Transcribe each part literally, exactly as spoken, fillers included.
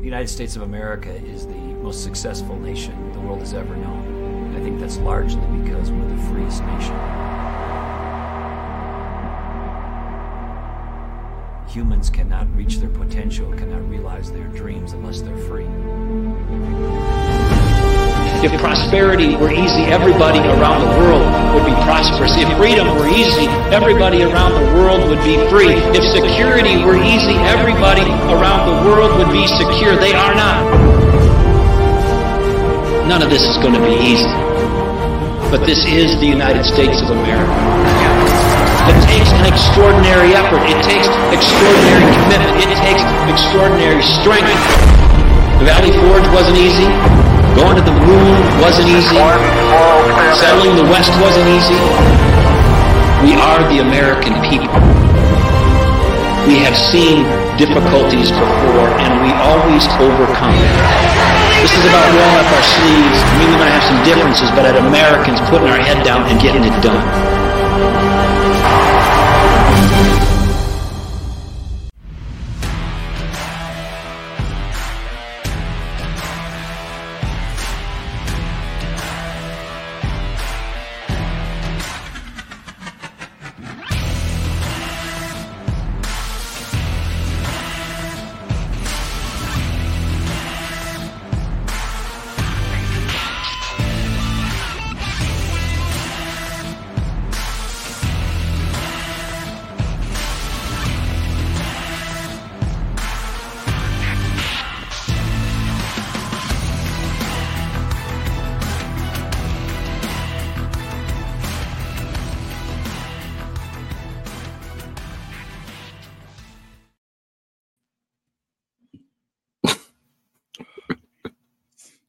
The United States of America is the most successful nation the world has ever known. I think that's largely because we're the freest nation. Humans cannot reach their potential, cannot realize their dreams unless they're free. If prosperity were easy, everybody around the world would be prosperous. If freedom were easy, everybody around the world would be free. If security were easy, everybody around the world would be secure. They are not. None of this is going to be easy. But this is the United States of America. It takes an extraordinary effort. It takes extraordinary commitment. It takes extraordinary strength. The Valley Forge wasn't easy. Going to the moon wasn't easy. Settling the West wasn't easy. We are the American people. We have seen difficulties before, and we always overcome them. This is about rolling up our sleeves. I mean, we might have some differences, but as Americans, putting our head down and getting it done.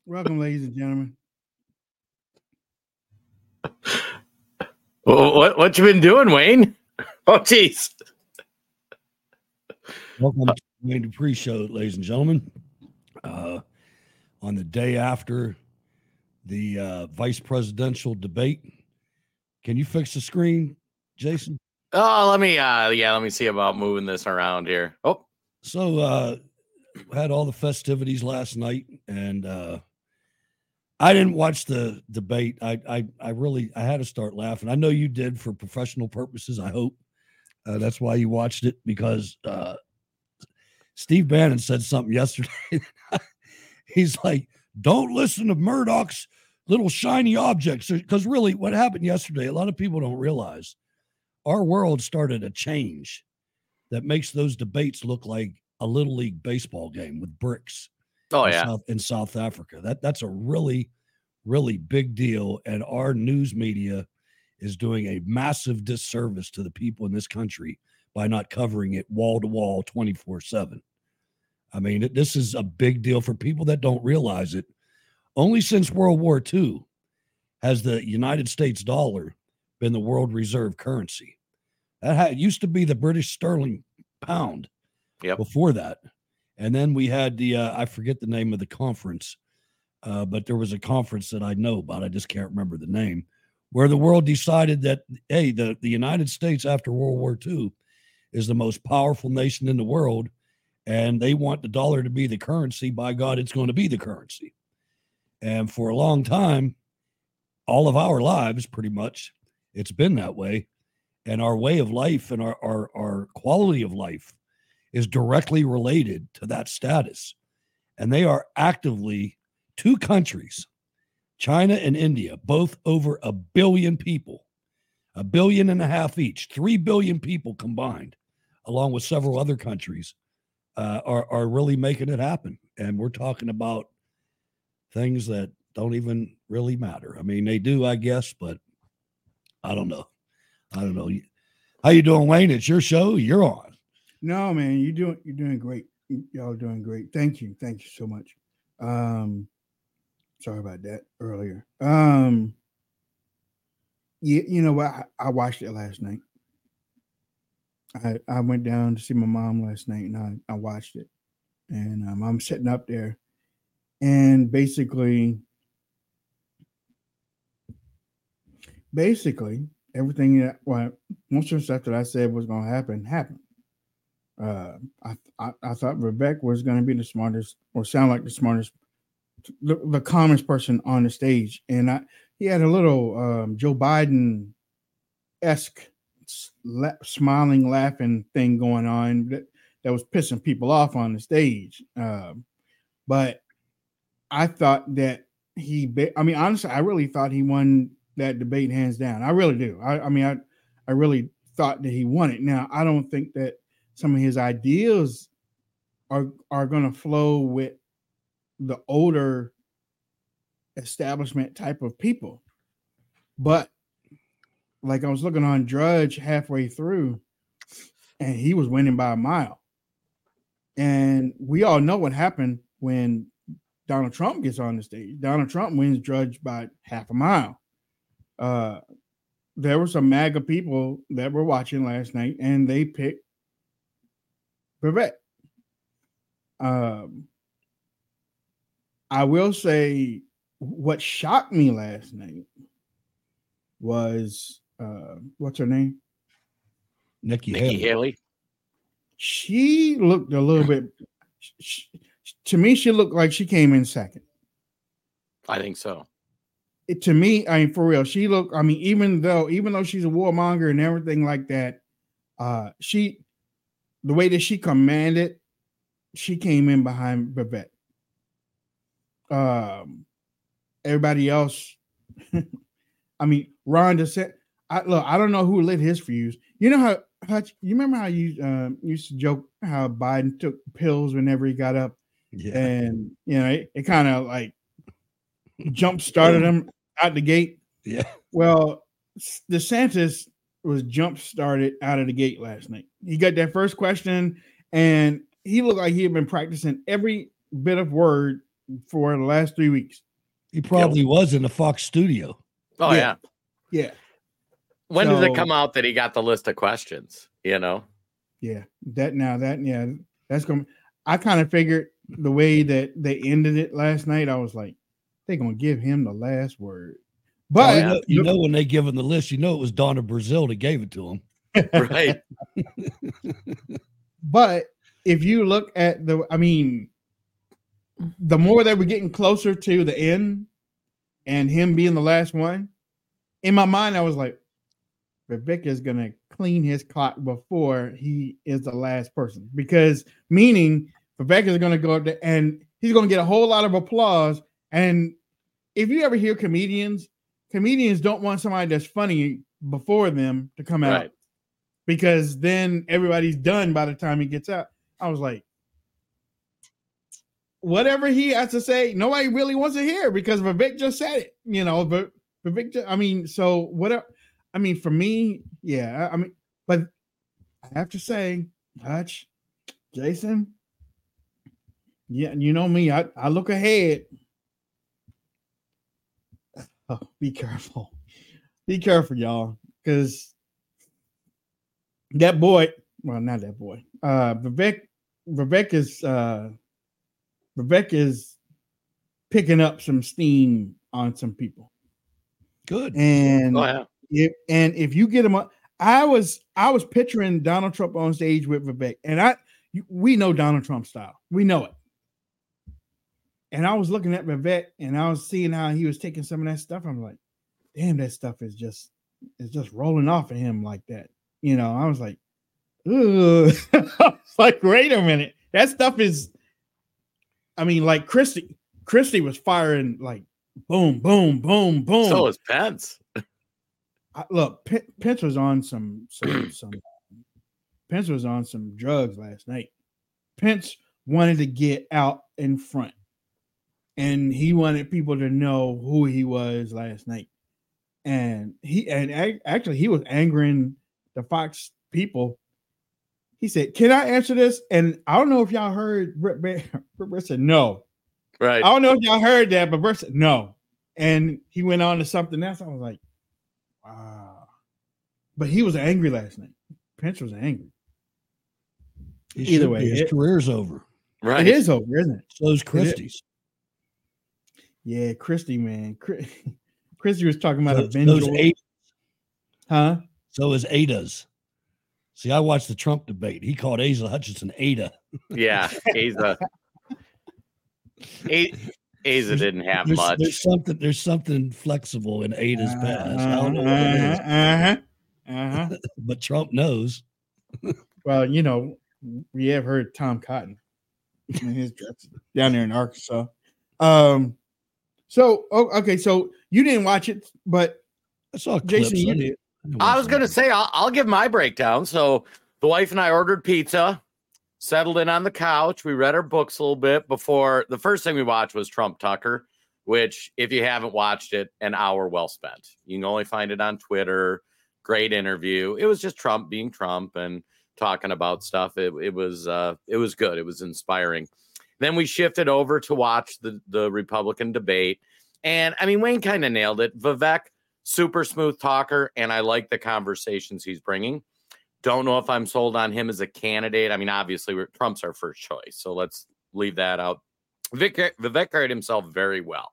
Welcome, ladies and gentlemen. Well, what what you been doing, Wayne? Oh, jeez. Welcome to the Wayne Dupree Show, ladies and gentlemen. Uh, on the day after the uh, vice presidential debate, can you fix the screen, Jason? Oh, let me. Uh, yeah, let me see about moving this around here. Oh, so uh, had all the festivities last night, and. Uh, I didn't watch the debate. I, I I really I had to start laughing. I know you did for professional purposes. I hope uh, that's why you watched it, because uh, Steve Bannon said something yesterday. He's like, "Don't listen to Murdoch's little shiny objects," because really, what happened yesterday? A lot of people don't realize our world started a change that makes those debates look like a little league baseball game with BRICS. Oh, yeah. In South, in South Africa. That that's a really, really big deal. And our news media is doing a massive disservice to the people in this country by not covering it wall to wall twenty-four seven. I mean, it, this is a big deal for people that don't realize it. Only since World War Two has the United States dollar been the world reserve currency. That had, used to be the British sterling pound. Yep. Before that. And then we had the, uh, I forget the name of the conference, uh, but there was a conference that I know about, I just can't remember the name, where the world decided that, hey, the, the United States after World War Two is the most powerful nation in the world, and they want the dollar to be the currency. By God, it's going to be the currency. And for a long time, all of our lives, pretty much, it's been that way. And our way of life and our our, our quality of life is directly related to that status. And they are actively, two countries, China and India, both over a billion people, a billion and a half each, three billion people combined, along with several other countries, uh, are, are really making it happen. And we're talking about things that don't even really matter. I mean, they do, I guess, but I don't know. I don't know. How you doing, Wayne? It's your show. You're on. No, man, you doing you're doing great. Y'all doing great. Thank you. Thank you so much. Um, sorry about that earlier. Um, yeah, you know what? I, I watched it last night. I I went down to see my mom last night, and I, I watched it. And um, I'm sitting up there, and basically, basically everything that well, most of the stuff that I said was going to happen happened. Uh, I, I I thought Vivek was going to be the smartest, or sound like the smartest, the, the calmest person on the stage, and I he had a little um, Joe Biden-esque la- smiling, laughing thing going on that, that was pissing people off on the stage. Um, but I thought that he, ba- I mean, honestly, I really thought he won that debate hands down. I really do. I, I mean, I I really thought that he won it. Now, I don't think that some of his ideas are are going to flow with the older establishment type of people. But like I was looking on Drudge halfway through, and he was winning by a mile. And we all know what happened when Donald Trump gets on the stage. Donald Trump wins Drudge by half a mile. Uh, there were some MAGA people that were watching last night, and they picked Vivek. Um, I will say what shocked me last night was uh, what's her name? Nikki, Nikki Haley. Haley. She looked a little bit. She, to me, she looked like she came in second. I think so. It, to me, I mean, for real, she looked. I mean, even though, even though she's a warmonger and everything like that, uh, she. The way that she commanded, she came in behind Vivek. Um, everybody else, I mean, Ron DeSantis. I look, I don't know who lit his fuse. You know how Hutch, you remember how you um, used to joke how Biden took pills whenever he got up, yeah. And you know it, it kind of like jump started him out the gate. Yeah. Well, DeSantis was jump started out of the gate last night. He got that first question, and he looked like he had been practicing every bit of word for the last three weeks. He probably yeah. was in the Fox studio. Oh yeah, yeah. yeah. When so, does it come out that he got the list of questions? You know. Yeah, that now that yeah, that's gonna. I kind of figured the way that they ended it last night. I was like, they're gonna give him the last word. But oh, yeah. you, know, you know, when they give him the list, you know, it was Donna Brazil that gave it to him. Right. But if you look at the, I mean, the more that we're getting closer to the end and him being the last one, in my mind, I was like, Vivek is going to clean his clock before he is the last person, because meaning Vivek is going to go up there and he's going to get a whole lot of applause. And if you ever hear comedians, Comedians don't want somebody that's funny before them to come out, right, because then everybody's done by the time he gets out. I was like, whatever he has to say, nobody really wants to hear because Vivek just said it, you know. But Vivek, just, I mean, so whatever. I mean, for me, yeah. I mean, but I have to say, Hutch, Jason, yeah, you know me. I, I look ahead. Oh, be careful. Be careful, y'all. Because that boy, well, not that boy. Uh Vivek, Vivek is uh Vivek is picking up some steam on some people. Good. And oh, yeah. if and if you get him up, I was I was picturing Donald Trump on stage with Vivek, and I we know Donald Trump's style. We know it. And I was looking at Vivek, and I was seeing how he was taking some of that stuff. I'm like, damn, that stuff is just is just rolling off of him like that. You know, I was like, ooh. I was like, wait a minute. That stuff is, I mean, like Christie. Christie was firing like boom, boom, boom, boom. So is Pence. I, look, P- Pence was on some, some, some, Pence was on some drugs last night. Pence wanted to get out in front. And he wanted people to know who he was last night. And he and ag- actually he was angering the Fox people. He said, "Can I answer this?" And I don't know if y'all heard. Brett, Brett, Brett said no. Right. I don't know if y'all heard that, but Brett said no. And he went on to something else. I was like, wow. But he was angry last night. Pence was angry. It Either way, his it, career's over. Right. It is over, isn't it? So is Christie's. Yeah, Christie, man. Christie was talking about so, Avengers. So is huh? So is Ada's. See, I watched the Trump debate. He called Asa Hutchinson Ada. Yeah, Asa. A- Asa didn't have there's, much. There's something, there's something flexible in Ada's uh, past. I don't know what it is. Uh-huh, uh-huh. But Trump knows. Well, you know, we have heard Tom Cotton and his down there in Arkansas. Um, so, oh, okay, so you didn't watch it, but I saw Jason, clips. you did. I, I was going to say, I'll, I'll give my breakdown. So the wife and I ordered pizza, settled in on the couch. We read our books a little bit before. The first thing we watched was Trump Tucker, which if you haven't watched it, an hour well spent. You can only find it on Twitter. Great interview. It was just Trump being Trump and talking about stuff. It, it was uh, it was good. It was inspiring. Then we shifted over to watch the, the Republican debate. And I mean, Wayne kind of nailed it. Vivek, super smooth talker, and I like the conversations he's bringing. Don't know if I'm sold on him as a candidate. I mean, obviously, we're, Trump's our first choice, so let's leave that out. Vivek, Vivek carried himself very well.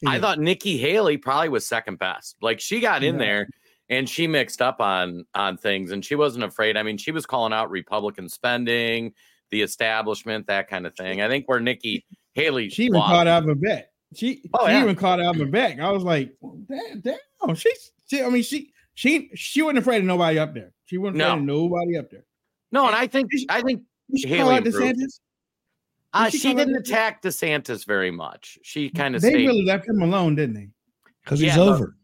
Yeah. I thought Nikki Haley probably was second best. Like, she got yeah. in there, and she mixed up on, on things, and she wasn't afraid. I mean, she was calling out Republican spending, the establishment, that kind of thing. I think where Nikki Haley... She even caught out Vivek. She, oh, she yeah. even caught out Vivek. I was like, damn, damn. She, she, I mean, she, she, she wasn't afraid of nobody up there. She wasn't afraid no. of nobody up there. No, and I think, she, I think she Haley DeSantis. Uh, she, she didn't attack DeSantis very much. She kind of they stayed. really left him alone, didn't they? Because he's yeah, over.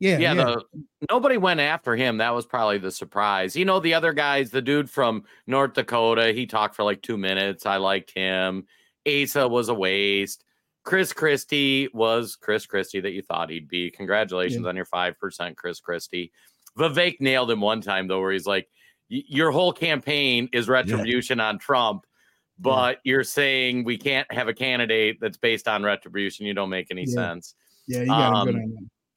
The, yeah, yeah. yeah. The, nobody went after him. That was probably the surprise. You know, the other guys, the dude from North Dakota, he talked for like two minutes. I liked him. Asa was a waste. Chris Christie was Chris Christie that you thought he'd be. Congratulations yeah. on your five percent, Chris Christie. Vivek nailed him one time, though, where he's like, your whole campaign is retribution yeah. on Trump, but yeah. you're saying we can't have a candidate that's based on retribution. You don't make any yeah. sense. Yeah, he got um, him good on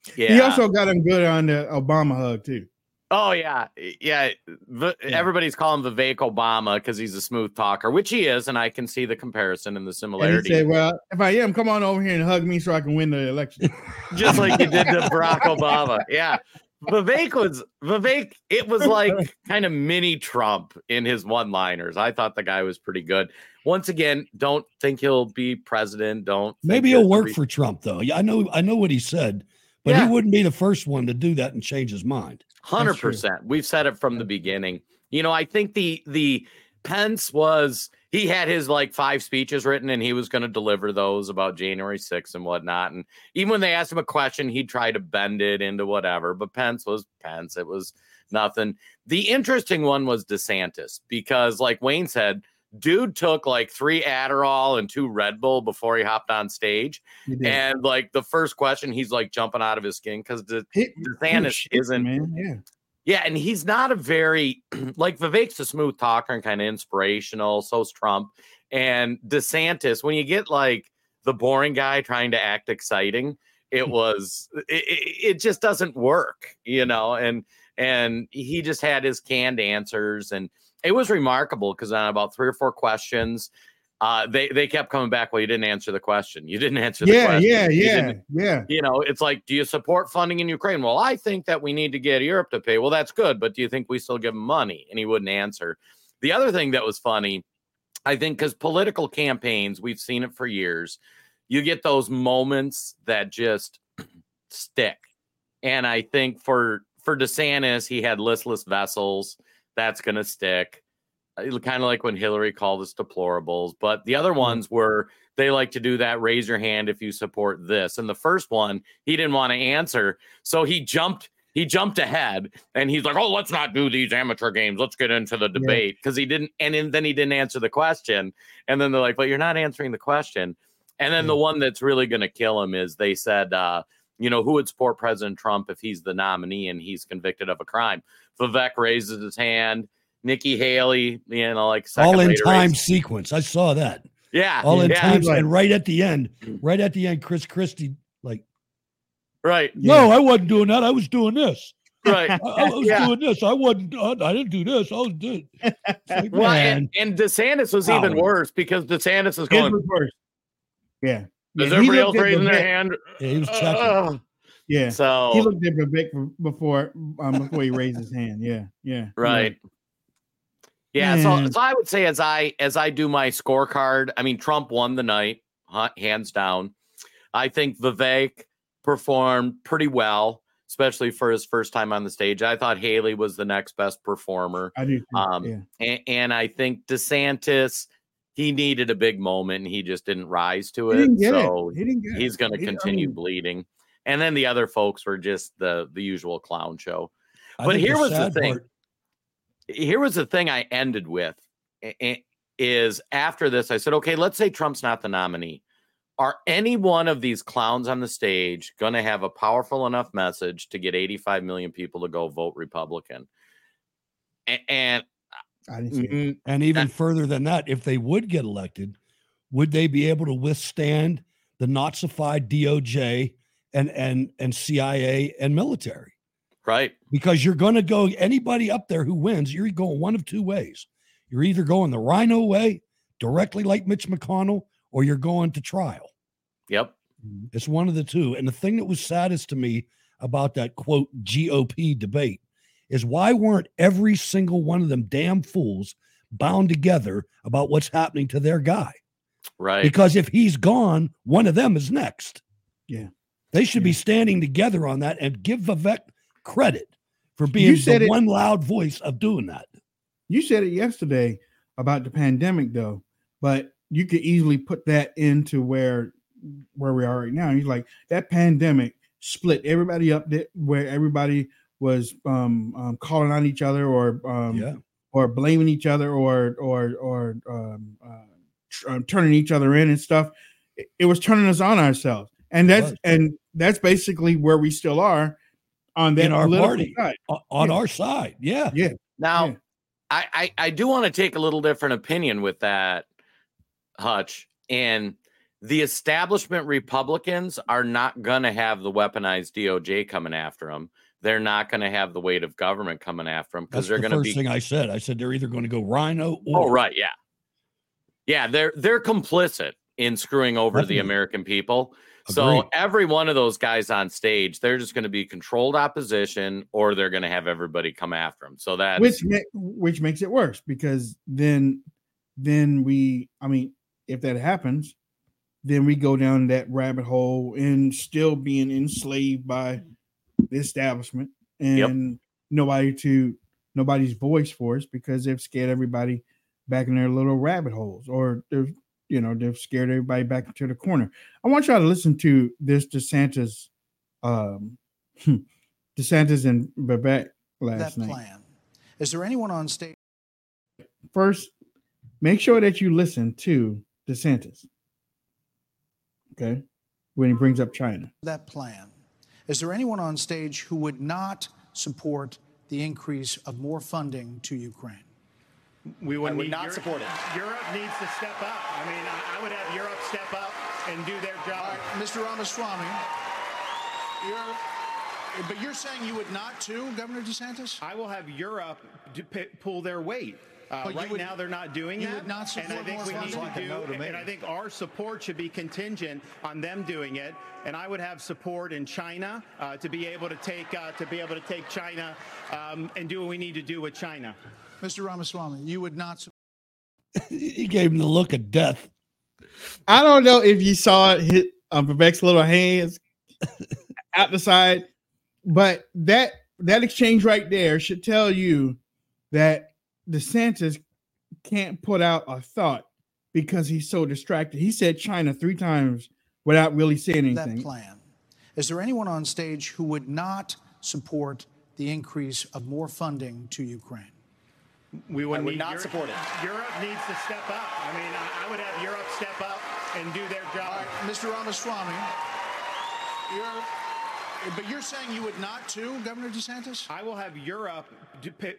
that. Yeah. He also got him good on the Obama hug, too. Oh, yeah. Yeah. V- yeah. Everybody's calling Vivek Obama because he's a smooth talker, which he is. And I can see the comparison and the similarity. And he said, well, if I am, come on over here and hug me so I can win the election. Just like you did to Barack Obama. Yeah. Vivek was Vivek. It was like kind of mini Trump in his one liners. I thought the guy was pretty good. Once again, don't think he'll be president. Don't. Maybe he'll work re- for Trump, though. Yeah, I know. I know what he said. But yeah. he wouldn't be the first one to do that and change his mind. one hundred percent. We've said it from the beginning. You know, I think the the Pence was, he had his like five speeches written and he was going to deliver those about January sixth and whatnot. And even when they asked him a question, he'd try to bend it into whatever. But Pence was Pence. It was nothing. The interesting one was DeSantis because like Wayne said, dude took like three Adderall and two Red Bull before he hopped on stage. And like the first question, he's like jumping out of his skin because De- DeSantis isn't. Man. Yeah. yeah. And he's not a very like Vivek's a smooth talker and kind of inspirational. So's Trump and DeSantis. When you get like the boring guy trying to act exciting, it was it, it, it just doesn't work, you know, and and he just had his canned answers and it was remarkable because on about three or four questions, uh, they, they kept coming back. Well, you didn't answer the question. You didn't answer the yeah, question. Yeah, yeah, yeah, yeah. You know, it's like, do you support funding in Ukraine? Well, I think that we need to get Europe to pay. Well, that's good. But do you think we still give them money? And he wouldn't answer. The other thing that was funny, I think, because political campaigns, we've seen it for years. You get those moments that just stick. And I think for, for DeSantis, he had listless vessels. That's going to stick. Kind of like when Hillary called us deplorables. But the other ones were, they like to do that. Raise your hand if you support this. And the first one, he didn't want to answer. So he jumped. He jumped ahead. And he's like, oh, let's not do these amateur games. Let's get into the debate. Because yeah. he didn't. And then he didn't answer the question. And then they're like, but you're not answering the question. And then yeah. the one that's really going to kill him is they said, uh, you know, who would support President Trump if he's the nominee and he's convicted of a crime? Vivek raises his hand. Nikki Haley, you know, like all in time raises. Sequence. I saw that. Yeah, all in yeah, time, right. And right at the end, right at the end, Chris Christie, like, right? No, yeah. I wasn't doing that. I was doing this. Right. I, I was yeah. doing this. I wasn't. I, I didn't do this. I was doing. Like, well, and, and DeSantis was wow. even worse because DeSantis is going. Worse. Yeah. Is yeah, everybody raising their hand? Yeah, he was checking. Uh, yeah. So he looked at Vivek before um, before he raised his hand. Yeah. Yeah. Right. Yeah. Yeah, so, so I would say as I as I do my scorecard, I mean, Trump won the night, hands down. I think Vivek performed pretty well, especially for his first time on the stage. I thought Haley was the next best performer. I do. Think, um, yeah. and, and I think DeSantis, he needed a big moment, and he just didn't rise to it. He didn't get so it. He didn't get he's going to he, continue I mean, bleeding. And then the other folks were just the, the usual clown show. I but here the was the thing. Part- Here was the thing I ended with is after this, I said, okay, let's say Trump's not the nominee. Are any one of these clowns on the stage going to have a powerful enough message to get eighty-five million people to go vote Republican? And, and, I didn't and even uh, further than that, if they would get elected, would they be able to withstand the Nazified D O J and, and, and C I A and military? Right. Because you're going to go, anybody up there who wins, you're going one of two ways. You're either going the rhino way, directly like Mitch McConnell, or you're going to trial. Yep. It's one of the two. And the thing that was saddest to me about that, quote, G O P debate is why weren't every single one of them damn fools bound together about what's happening to their guy? Right. Because if he's gone, one of them is next. Yeah. They should yeah. be standing together on that and give Vivek credit for being the it, one loud voice of doing that. You said it yesterday about the pandemic, though, but you could easily put that into where where we are right now. He's like that pandemic split everybody up there, where everybody was um, um, calling on each other or um, yeah. or blaming each other or or or um, uh, tr- turning each other in and stuff. It, it was turning us on ourselves, and that's and that's basically where we still are. On that in our party, side. on yeah. our side, yeah, yeah. Now, yeah. I, I I do want to take a little different opinion with that, Hutch. And the establishment Republicans are not going to have the weaponized D O J coming after them. They're not going to have the weight of government coming after them because they're going to be. First thing I said, I said they're either going to go rhino or. Oh right, yeah, yeah. They're they're complicit in screwing over Definitely. the American people. So Agreed. every one of those guys on stage, they're just going to be controlled opposition, or they're going to have everybody come after them. So that which ma- which makes it worse because then then we, I mean, if that happens, then we go down that rabbit hole and still being enslaved by the establishment and yep. nobody to nobody's voice for us because they've scared everybody back in their little rabbit holes or there's. You know, they've scared everybody back into the corner. I want y'all to listen to this DeSantis, um, DeSantis and Vivek last that night. Plan. Is there anyone on stage? First, make sure that you listen to DeSantis. Okay. When he brings up China. That plan. Is there anyone on stage who would not support the increase of more funding to Ukraine? We would, would not Europe, support it. Europe needs to step up. I mean, I would have Europe step up and do their job. Mister Ramaswamy, you're, but you're saying you would not too, Governor DeSantis? I will have Europe to p- pull their weight. Uh, right would, now, they're not doing you that. You would not support and I think we need like to do, no to and I think our support should be contingent on them doing it. And I would have support in China uh, to be able to take uh, to be able to take China um, and do what we need to do with China. Mister Ramaswamy, you would not support. He gave him the look of death. I don't know if you saw it hit um, Vivek's little hands out the side, but that that exchange right there should tell you that DeSantis can't put out a thought because he's so distracted. He said China three times without really saying anything. That plan. Is there anyone on stage who would not support the increase of more funding to Ukraine? We would, would not Europe, support it. Europe needs to step up. I mean, I would have Europe step up and do their job. Mister Ramaswamy, you're, But you're saying you would not, too, Governor DeSantis? I will have Europe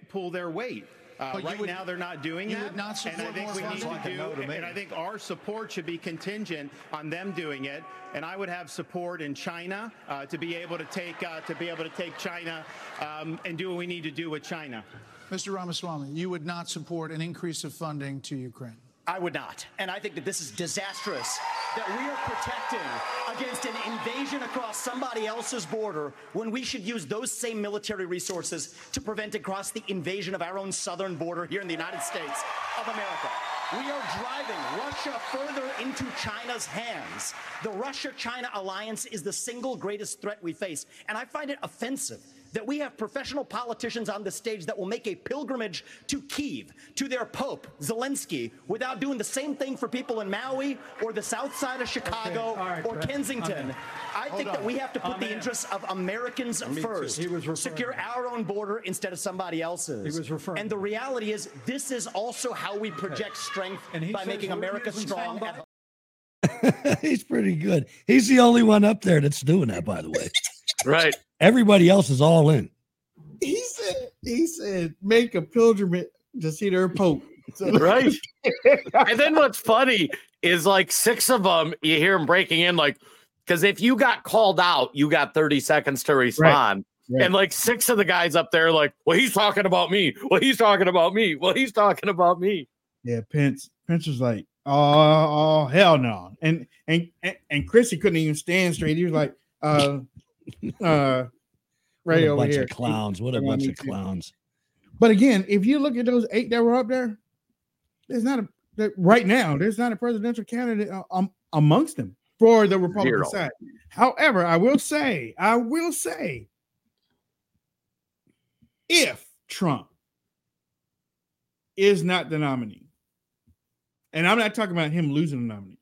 pull their weight. Uh, right would, now, they're not doing you that. Would not support and I think more we need like to do, no to and I think our support should be contingent on them doing it. And I would have support in China uh, to be able to take uh, to be able to take China um, and do what we need to do with China. Mister Ramaswamy, you would not support an increase of funding to Ukraine. I would not. And I think that this is disastrous, that we are protecting against an invasion across somebody else's border when we should use those same military resources to prevent across the invasion of our own southern border here in the United States of America. We are driving Russia further into China's hands. The Russia-China alliance is the single greatest threat we face. And I find it offensive that we have professional politicians on the stage that will make a pilgrimage to Kyiv, to their Pope, Zelensky, without doing the same thing for people in Maui or the south side of Chicago okay. right, or Kensington. Okay. I Hold think on. that we have to put I'm the in. interests of Americans Me first, he was secure to. our own border instead of somebody else's. He was referring and the reality is this is also how we project okay. strength and by making America strong. At He's pretty good. He's the only one up there that's doing that, by the way. Right. Everybody else is all in. He said, he said, make a pilgrimage to see their Pope. So, right. And then what's funny is like six of them, you hear them breaking in, like, because if you got called out, you got thirty seconds to respond. Right. Right. And like six of the guys up there, like, well, he's talking about me. Well, he's talking about me. Well, he's talking about me. Yeah. Pence, Pence was like, oh, oh hell no. And, and, and, and Chrissy couldn't even stand straight. He was like, uh, Uh, right what a over bunch here. of clowns. What a yeah, bunch of clowns. But again, if you look at those eight that were up there, there's not a right now. There's not a presidential candidate um, amongst them for the Republican Zero. side. However, I will say, I will say, if Trump is not the nominee, and I'm not talking about him losing the nominee,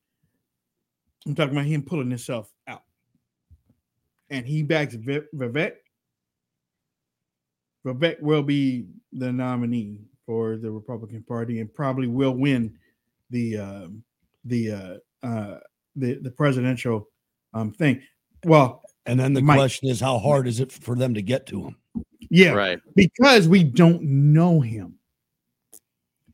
I'm talking about him pulling himself out. And he backs Vivek. Vivek will be the nominee for the Republican Party and probably will win the uh, the uh, uh, the the presidential um, thing. Well, and then the Mike, question is, how hard is it for them to get to him? Yeah, right. Because we don't know him.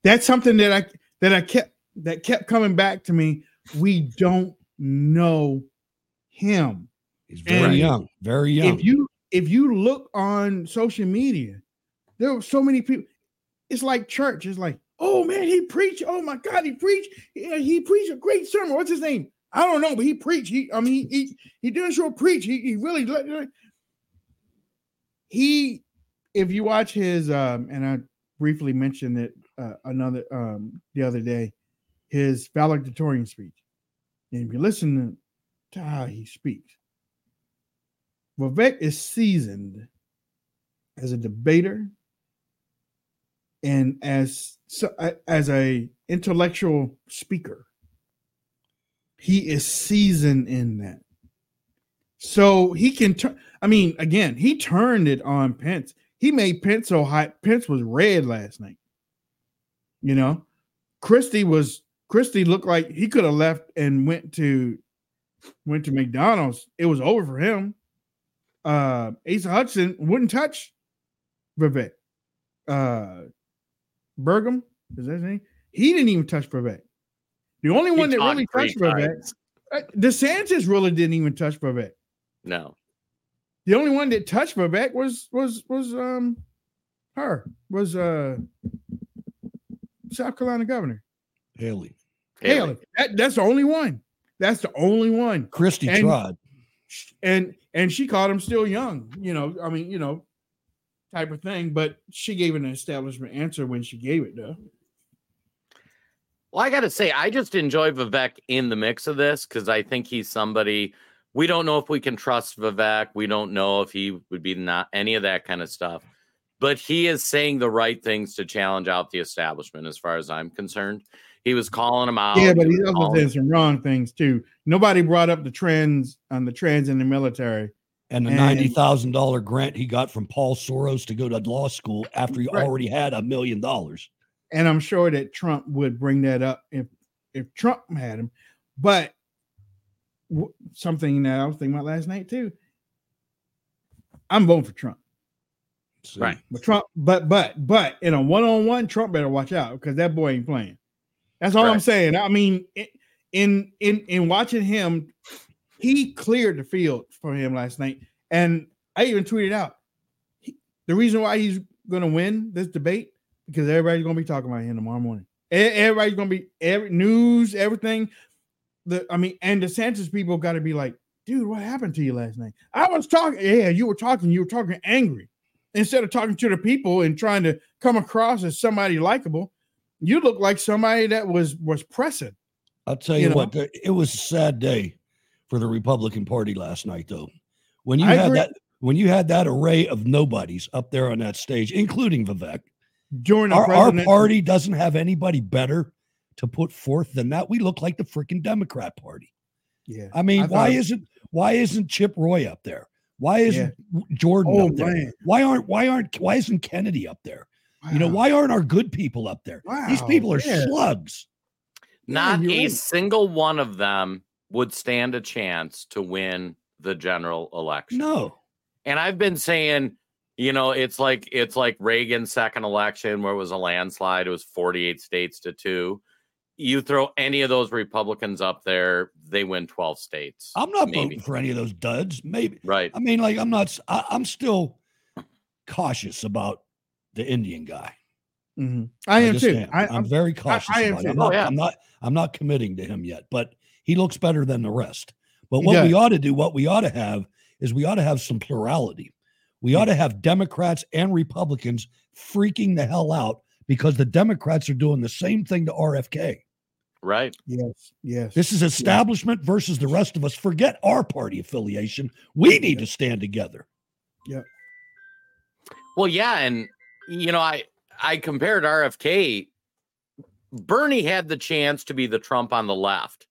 That's something that I that I kept that kept coming back to me. We don't know him. He's very and young, very young. If you if you look on social media, there were so many people. It's like church. It's like, oh man, he preached. Oh my God, he preached. He, he preached a great sermon. What's his name? I don't know, but he preached. He, I mean, he he, he didn't sure preach. He he really. He, if you watch his, um, and I briefly mentioned it uh, another um, the other day, his valedictorian speech, and if you listen to how he speaks. Vivek is seasoned as a debater and as as a intellectual speaker. He is seasoned in that. So he can turn. I mean, again, he turned it on Pence. He made Pence so hot. Pence was red last night. You know, Christie was Christie looked like he could have left and went to went to McDonald's. It was over for him. Uh, Asa Hutchinson wouldn't touch Vivek. Uh, Burgum, is that his name? He didn't even touch Vivek. The only one that really touched Vivek, DeSantis really didn't even touch Vivek. No. The only one that touched Vivek was was was um her was uh South Carolina governor Haley. Haley. Haley. That, that's the only one. That's the only one. Christie and, tried. And and she called him still young, you know, I mean, you know, type of thing. But she gave an establishment answer when she gave it, though. Well, I got to say, I just enjoy Vivek in the mix of this because I think he's somebody we don't know if we can trust Vivek. We don't know if he would be not any of that kind of stuff. But he is saying the right things to challenge out the establishment as far as I'm concerned. He was calling him out. Yeah, but he also did some wrong things too. Nobody brought up the trends on the trends in the military and the ninety thousand dollar grant he got from Paul Soros to go to law school after he right. already had a million dollars. And I'm sure that Trump would bring that up if if Trump had him. But w- something that I was thinking about last night too. I'm voting for Trump. See. Right. But Trump, but but but in a one-on-one, Trump better watch out because that boy ain't playing. That's all right. I'm saying. I mean, in in in watching him, he cleared the field for him last night. And I even tweeted out he, the reason why he's gonna win this debate, because everybody's gonna be talking about him tomorrow morning. Everybody's gonna be every news, everything. The I mean, and DeSantis people gotta be like, dude, what happened to you last night? I was talking, yeah, you were talking, you were talking angry. Instead of talking to the people and trying to come across as somebody likable, you look like somebody that was was pressing. I'll tell you, you know? what, it was a sad day for the Republican Party last night, though. When you I had agree. that when you had that array of nobodies up there on that stage, including Vivek, during our, our party doesn't have anybody better to put forth than that. We look like the freaking Democrat Party. Yeah, I mean, I why isn't why isn't Chip Roy up there? Why isn't yeah. Jordan oh, up there? Man. Why aren't why aren't why isn't Kennedy up there? Wow. You know, why aren't our good people up there? Wow. These people are yeah. slugs. Not yeah, a right. single one of them would stand a chance to win the general election. No. And I've been saying, you know, it's like it's like Reagan's second election where it was a landslide. It was forty-eight states to two. You throw any of those Republicans up there, they win twelve states. I'm not maybe. voting for any of those duds. Maybe. Right. I mean, like, I'm not, I, I'm still cautious about the Indian guy. Mm-hmm. I, I am too. Am. I, I'm, I'm very cautious. I, I am about too. I'm, oh, not, yeah. I'm not, I'm not committing to him yet, but he looks better than the rest. But what we ought to do, what we ought to have is we ought to have some plurality. We yeah. ought to have Democrats and Republicans freaking the hell out because the Democrats are doing the same thing to R F K. Right. Yes. Yes. This is establishment yeah. versus the rest of us. Forget our party affiliation. We need yeah. to stand together. Yeah. Well, yeah. And, you know, I, I compared R F K. Bernie had the chance to be the Trump on the left,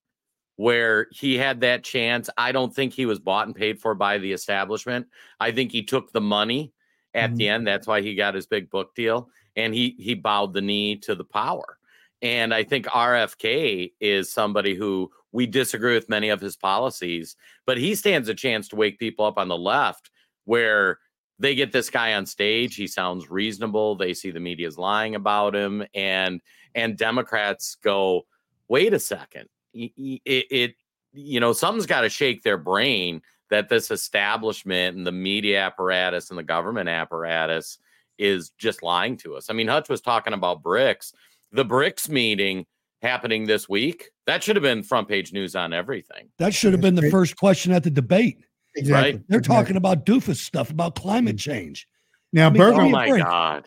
where he had that chance. I don't think he was bought and paid for by the establishment. I think he took the money at mm-hmm. the end. That's why he got his big book deal. And he he bowed the knee to the power. And I think R F K is somebody who we disagree with many of his policies, but he stands a chance to wake people up on the left where they get this guy on stage. He sounds reasonable. They see the media is lying about him. And and Democrats go, wait a second. It, it you know, someone's got to shake their brain that this establishment and the media apparatus and the government apparatus is just lying to us. I mean, Hutch was talking about BRICS. The BRICS meeting happening this week, that should have been front page news on everything. That should have been the first question at the debate. Exactly. Right? They're talking about doofus stuff, about climate change. Now, I mean, Burgum, oh my God.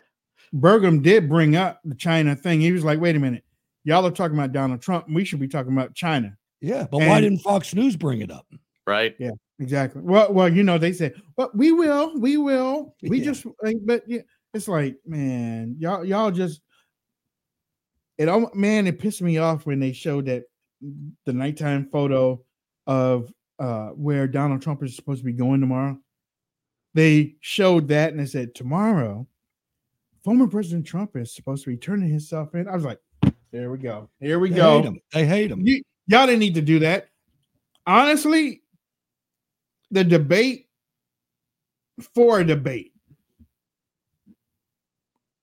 Burgum did bring up the China thing. He was like, wait a minute. Y'all are talking about Donald Trump. We should be talking about China. Yeah, but and, why didn't Fox News bring it up? Right. Yeah, exactly. Well, well, you know, they said, well, we will, we will. We yeah. just, but yeah, it's like, man, y'all, y'all just, It all, man, it pissed me off when they showed that the nighttime photo of uh, where Donald Trump is supposed to be going tomorrow. They showed that and they said, tomorrow, former President Trump is supposed to be turning himself in. I was like, there we go. Here we they go. Hate him. They hate him. You, y'all didn't need to do that. Honestly, the debate for a debate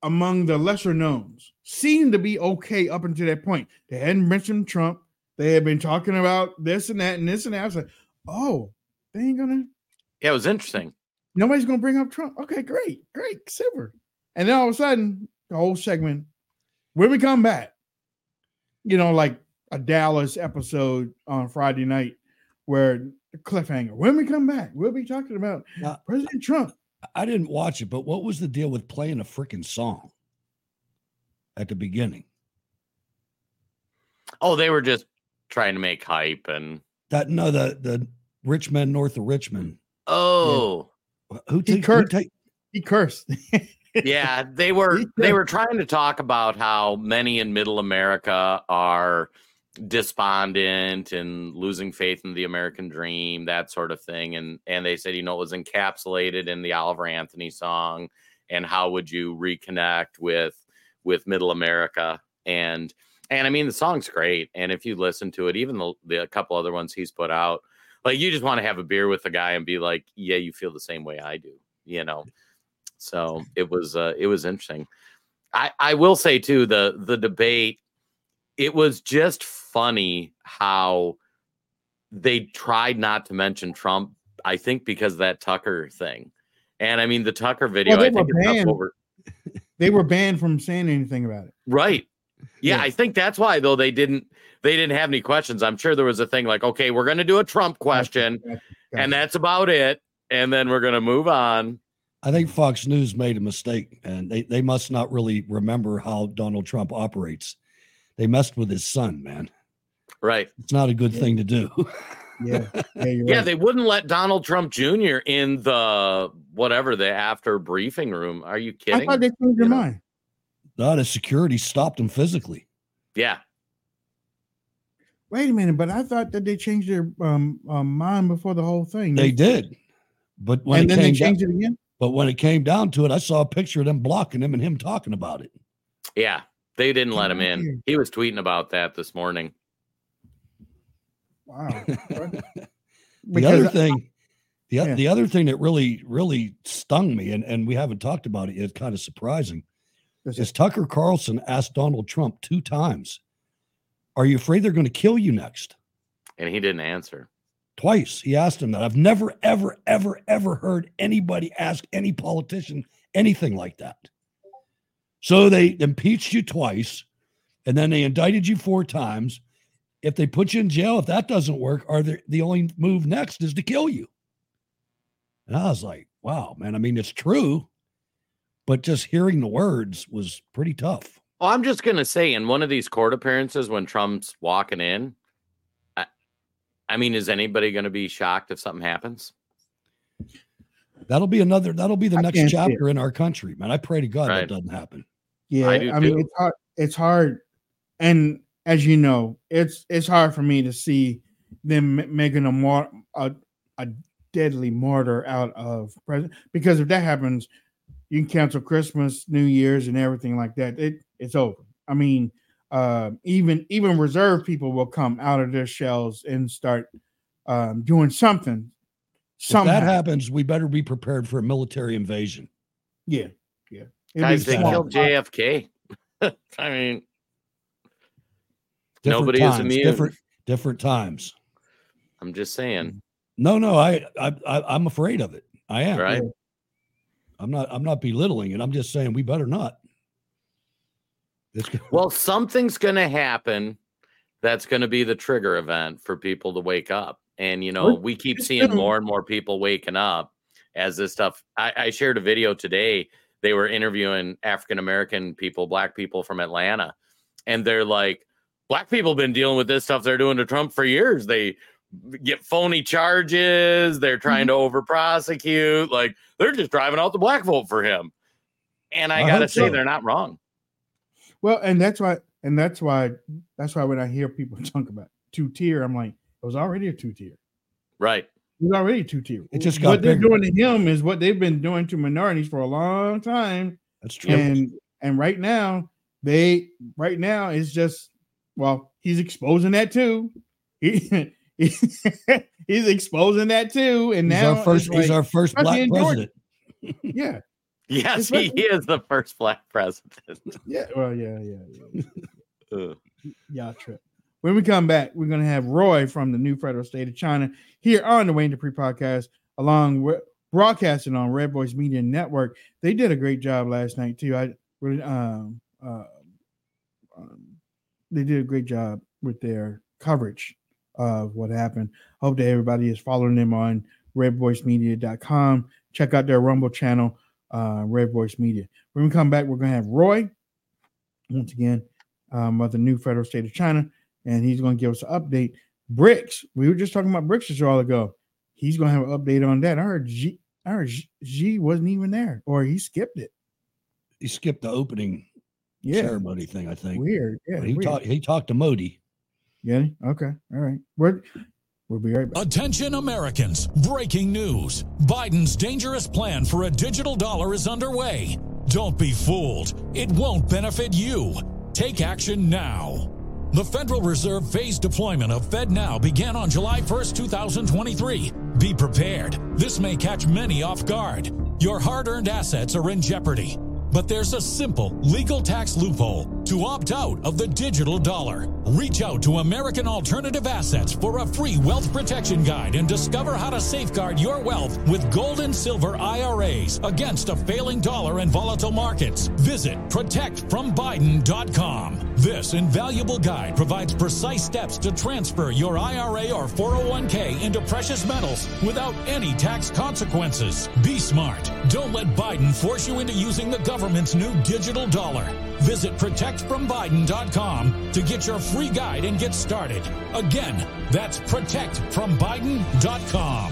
among the lesser knowns seemed to be okay up until that point. They hadn't mentioned Trump. They had been talking about this and that and this and that. I was like, oh, they ain't gonna. Yeah, it was interesting. Nobody's gonna bring up Trump. Okay, great, great, super. And then all of a sudden, the whole segment, when we come back, you know, like a Dallas episode on Friday night where the cliffhanger, when we come back, we'll be talking about now, President Trump. I didn't watch it, but what was the deal with playing a freaking song at the beginning? Oh, they were just trying to make hype and that. No, the the Richmond north of Richmond. Oh, yeah. who, t- he cursed. who t- he cursed? yeah, they were they were trying to talk about how many in Middle America are despondent and losing faith in the American dream, that sort of thing. And and they said, you know, it was encapsulated in the Oliver Anthony song. And how would you reconnect with? with Middle America. And, and I mean, the song's great. And if you listen to it, even the, the a couple other ones he's put out, like you just want to have a beer with the guy and be like, yeah, you feel the same way I do. you know. So it was uh, it was interesting. I, I will say, too, the the debate, it was just funny how they tried not to mention Trump, I think, because of that Tucker thing. And I mean, the Tucker video, well, I think it's enough over. They were banned from saying anything about it. Right. Yeah, yeah, I think that's why, though, they didn't they didn't have any questions. I'm sure there was a thing like, OK, we're going to do a Trump question, gotcha, gotcha, gotcha. And that's about it. And then we're going to move on. I think Fox News made a mistake, and they, they must not really remember how Donald Trump operates. They messed with his son, man. Right. It's not a good yeah. thing to do. Yeah. Yeah, you're yeah right. They wouldn't let Donald Trump Junior in the whatever the after briefing room. Are you kidding? I thought they changed their mind. No, the security stopped him physically. Yeah. Wait a minute, but I thought that they changed their um, um, mind before the whole thing. They did, but when and it then came they changed down, it again. But when it came down to it, I saw a picture of them blocking him and him talking about it. Yeah, they didn't let him in. He was tweeting about that this morning. Wow. The other thing, the, yeah. the other thing that really, really stung me, and, and we haven't talked about it yet, kind of surprising, is Tucker Carlson asked Donald Trump two times, are you afraid they're going to kill you next? And he didn't answer. Twice he asked him that. I've never, ever, ever, ever heard anybody ask any politician anything like that. So they impeached you twice, and then they indicted you four times. If they put you in jail, if that doesn't work, are there, the only move next is to kill you. And I was like, wow, man. I mean, it's true, but just hearing the words was pretty tough. Well, I'm just going to say, in one of these court appearances, when Trump's walking in, I, I mean, is anybody going to be shocked if something happens? That'll be another, that'll be the I next chapter in our country, man. I pray to God right. that doesn't happen. Yeah. I, do I mean, it's hard. It's hard. And, as you know, it's it's hard for me to see them m- making a, mar- a a deadly martyr out of president, because if that happens, you can cancel Christmas, New Year's, and everything like that. It it's over. I mean, uh, even even reserve people will come out of their shells and start um, doing something. Somehow. If that happens, we better be prepared for a military invasion. Yeah, yeah. Guys, they killed J F K. I mean. Different Nobody times, is immune. Different, different times. I'm just saying. No, no, I, I, I I'm afraid of it. I am. Right. I'm not. I'm not belittling it. I'm just saying we better not. It's gonna... Well, something's going to happen. That's going to be the trigger event for people to wake up. And you know, we keep seeing more and more people waking up as this stuff. I, I shared a video today. They were interviewing African American people, black people from Atlanta, and they're like, black people have been dealing with this stuff they're doing to Trump for years. They get phony charges. They're trying to over prosecute. Like, they're just driving out the black vote for him. And I, I gotta say, so. They're not wrong. Well, and that's why, and that's why, that's why when I hear people talk about two tier, I'm like, it was already a two tier. Right. It was already two tier. It just got what bigger. They're doing to him is what they've been doing to minorities for a long time. That's true. And and right now, they right now it's just. Well, he's exposing that too. He, he, he's exposing that too, and now he's our first, like, he's our first black president. Yeah. Yes, he is the first black president. Yeah. Well, yeah, yeah, yeah. Y'all trip. When we come back, we're gonna have Roy from the New Federal State of China here on the Wayne Dupree podcast, along with broadcasting on Red Voice Media Network. They did a great job last night too. I really um uh. um They did a great job with their coverage of what happened. Hope that everybody is following them on red voice media dot com. Check out their Rumble channel, uh, Red Voice Media. When we come back, we're going to have Roy, once again, um, of the New Federal State of China, and he's going to give us an update. BRICS, we were just talking about BRICS a while ago. He's going to have an update on that. I heard Xi, I heard Xi wasn't even there, or he skipped it. He skipped the opening Yeah. ceremony thing, I think. Weird. Yeah. He talked he talked to Modi. Yeah. Okay. All right. We're We'll be right back. Attention Americans. Breaking news. Biden's dangerous plan for a digital dollar is underway. Don't be fooled. It won't benefit you. Take action now. The Federal Reserve phased deployment of FedNow began on July first, two thousand twenty-three. Be prepared. This may catch many off guard. Your hard-earned assets are in jeopardy. But there's a simple legal tax loophole to opt out of the digital dollar. Reach out to American Alternative Assets for a free wealth protection guide and discover how to safeguard your wealth with gold and silver I R As against a failing dollar and volatile markets. Visit Protect From Biden dot com. This invaluable guide provides precise steps to transfer your I R A or four oh one k into precious metals without any tax consequences. Be smart. Don't let Biden force you into using the government's new digital dollar. Visit Protect From Biden dot com to get your free guide and get started. Again, that's Protect From Biden dot com.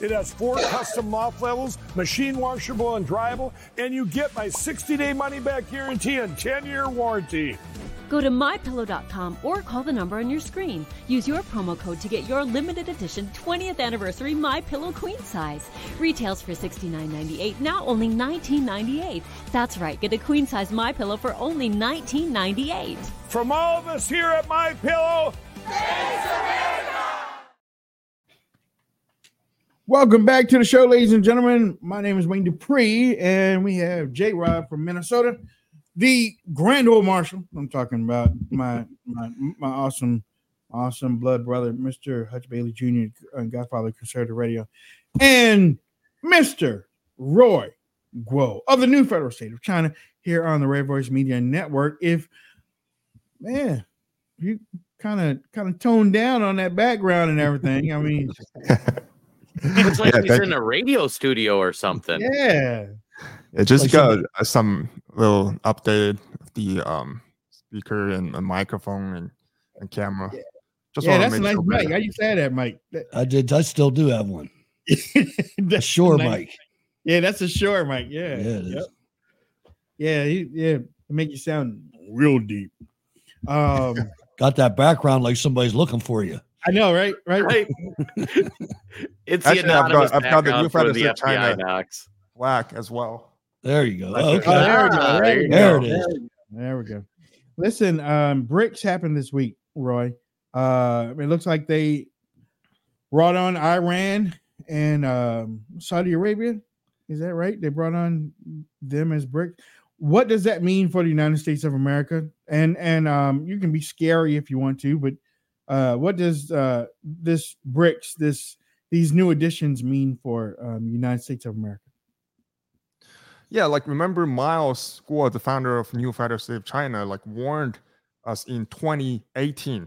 It has four custom loft levels, machine washable and dryable, and you get my sixty-day money-back guarantee and ten-year warranty. Go to My Pillow dot com or call the number on your screen. Use your promo code to get your limited edition twentieth anniversary MyPillow queen size. Retails for sixty-nine ninety-eight, now only nineteen ninety-eight. That's right, get a queen size MyPillow for only nineteen ninety-eight. From all of us here at MyPillow, thanks America! Welcome back to the show, ladies and gentlemen. My name is Wayne Dupree, and we have J-Rob from Minnesota. The Grand Old Marshal, I'm talking about my my my awesome, awesome blood brother, Mister Hutch Bailey Junior, Godfather of Conservative Radio, and Mister Roy Guo of the New Federal State of China here on the Red Voice Media Network. If, man, you kind of kind of toned down on that background and everything. I mean, it's like yeah, he's in you. a radio studio or something. Yeah. It just like got uh, some little updated the um, speaker and a microphone and, and camera. Yeah, just yeah that's a nice mic. How you say that, Mike? That, I did. I still do have one. That's sure, Mike. Nice. Yeah, that's a sure, Mike. Yeah, yeah, yep. yeah, you, yeah. It make you sound real deep. Um, got that background like somebody's looking for you. I know, right? Right? Right. It's Actually, the I've got, I've got the new for the China Knox black as well. There you go. Okay. Oh, there, ah, there, there, there it is. There we go. Listen, um, BRICS happened this week, Roy. Uh, it looks like they brought on Iran and um, Saudi Arabia. Is that right? They brought on them as BRICS. What does that mean for the United States of America? And and um, you can be scary if you want to, but uh, what does uh, this BRICS, this these new additions mean for um, the United States of America? Yeah, like remember Miles Guo, the founder of New Federal State of China, like warned us in twenty eighteen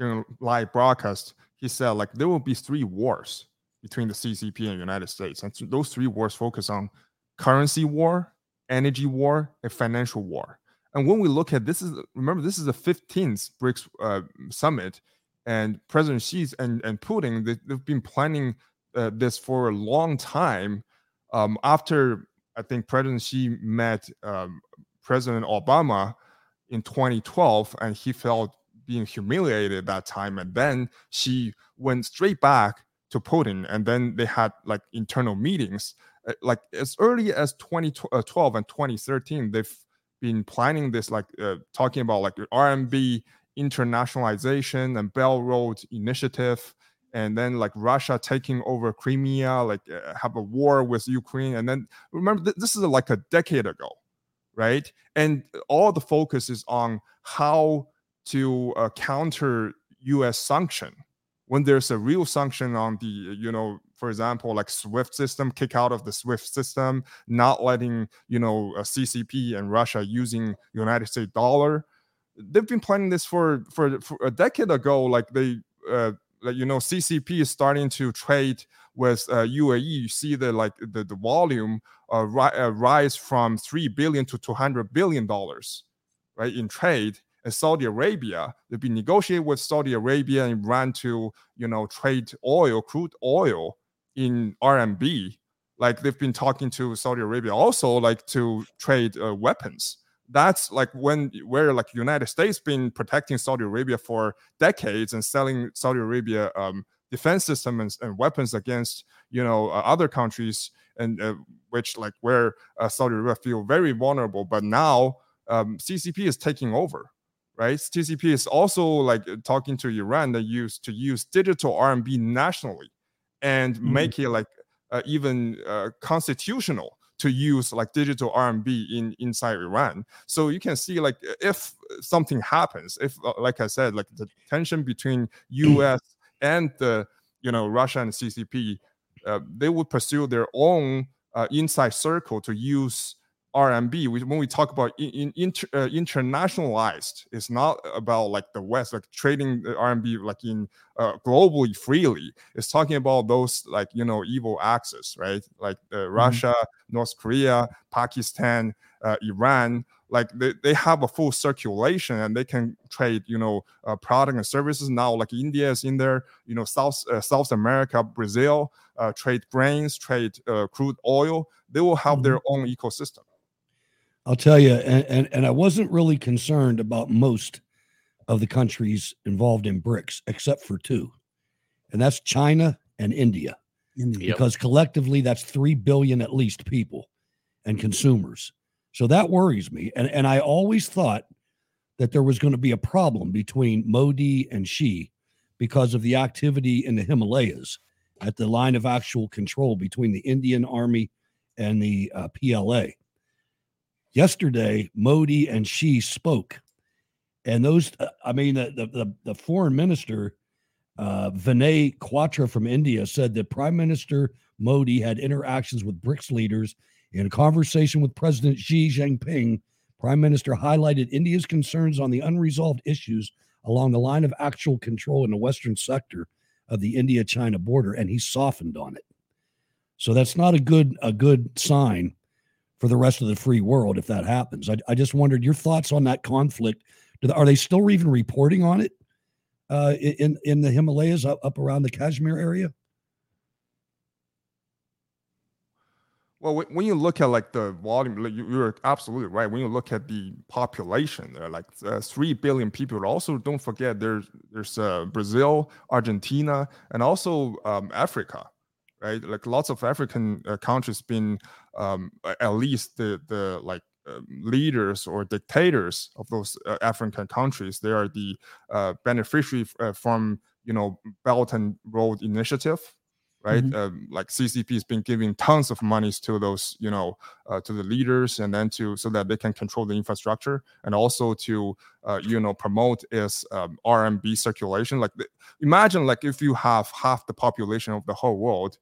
during live broadcast. He said like there will be three wars between the C C P and the United States, and th- those three wars focus on currency war, energy war, and financial war. And when we look at this, is remember this is the fifteenth BRICS uh, summit, and President Xi and and Putin they, they've been planning uh, this for a long time. Um, after I think President Xi met um, President Obama in twenty twelve, and he felt being humiliated at that time. And then she went straight back to Putin, and then they had like internal meetings. Uh, like as early as twenty twelve and twenty thirteen, they've been planning this, like uh, talking about like R M B internationalization and Belt Road Initiative. And then like Russia taking over Crimea, like uh, have a war with Ukraine. And then remember, th- this is like a decade ago, right? And all the focus is on how to uh, counter U S sanction when there's a real sanction on the, you know, for example, like SWIFT system, kick out of the SWIFT system, not letting, you know, a C C P and Russia using United States dollar. They've been planning this for, for, for a decade ago, like they... Uh, Like, you know, C C P is starting to trade with uh, U A E. You see the like the, the volume uh, ri- uh, rise from three billion dollars to two hundred billion dollars, right, in trade. and Saudi Arabia. They've been negotiating with Saudi Arabia and Iran to, you know, trade oil, crude oil in R M B. Like they've been talking to Saudi Arabia also, like to trade uh, weapons. That's like when where like United States been protecting Saudi Arabia for decades and selling Saudi Arabia um, defense systems and, and weapons against, you know, uh, other countries, and uh, which like where uh, Saudi Arabia feel very vulnerable. But now um, C C P is taking over, right? C C P is also like talking to Iran that used to use digital R M B nationally and mm-hmm. make it like uh, even uh, constitutional to use like digital R M B in inside Iran. So you can see like if something happens, if like I said, like the tension between U S and the, you know, Russia and C C P, uh, they would pursue their own uh, inside circle to use R M B. We, when we talk about in, in, inter, uh, internationalized, it's not about like the West, like trading the R M B like in uh, globally freely. It's talking about those like, you know, evil axis, right? Like uh, mm-hmm. Russia, North Korea, Pakistan, uh, Iran. Like they, they have a full circulation and they can trade, you know, uh, product and services. Now like India is in there, you know, South uh, South America, Brazil, uh, trade grains, trade uh, crude oil. They will have mm-hmm. their own ecosystem. I'll tell you, and, and, and I wasn't really concerned about most of the countries involved in BRICS, except for two, and that's China and India, India. Because collectively that's three billion at least people and consumers. So that worries me. And, and I always thought that there was going to be a problem between Modi and Xi because of the activity in the Himalayas at the line of actual control between the Indian army and the uh, P L A. Yesterday, Modi and Xi spoke, and those, uh, I mean, the, the, the foreign minister, uh, Vinay Quatra from India, said that Prime Minister Modi had interactions with BRICS leaders. In a conversation with President Xi Jinping, Prime Minister highlighted India's concerns on the unresolved issues along the line of actual control in the western sector of the India-China border, and he softened on it. So that's not a good a good sign for the rest of the free world if that happens. I, I just wondered your thoughts on that conflict. Do the, are they still even reporting on it uh, in, in the Himalayas up, up around the Kashmir area? Well, when you look at like the volume, you're absolutely right. When you look at the population, there are like uh, three billion people. Also, don't forget there's, there's uh, Brazil, Argentina, and also um, Africa. Right, like lots of African uh, countries been um, at least the the like uh, leaders or dictators of those uh, African countries. They are the uh, beneficiary f- uh, from, you know, Belt and Road Initiative, right? Mm-hmm. Uh, like C C P has been giving tons of monies to those, you know, uh, to the leaders, and then to so that they can control the infrastructure and also to uh, you know promote its um, R M B circulation. Like the, imagine like if you have half the population of the whole world.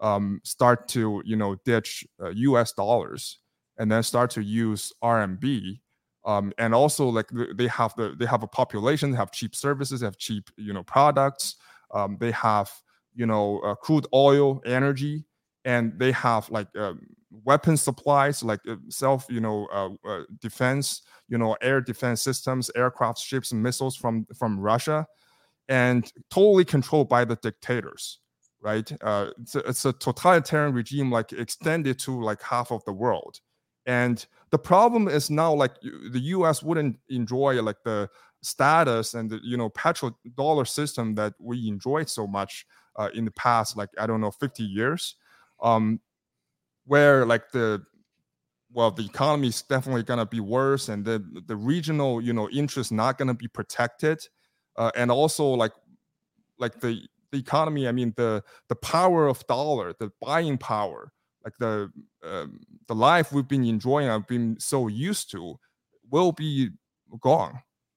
Um, start to, you know, ditch uh, U S dollars and then start to use R M B, um, and also like they have the they have a population, they have cheap services, they have cheap, you know, products, um, they have, you know, uh, crude oil, energy, and they have like uh, weapon supplies, like uh, self, you know, uh, uh, defense, you know, air defense systems, aircraft, ships, and missiles from from Russia, and totally controlled by the dictators. Right, uh, it's, a, it's a totalitarian regime, like extended to like half of the world, and the problem is now like the U S wouldn't enjoy like the status and the, you know, petrodollar system that we enjoyed so much uh, in the past, like I don't know, fifty years, um, where like the well the economy is definitely gonna be worse, and the the regional, you know, interest not gonna be protected, uh, and also like like the The economy, I mean, the the power of dollar, the buying power, like the um, the life we've been enjoying, I've been so used to, will be gone.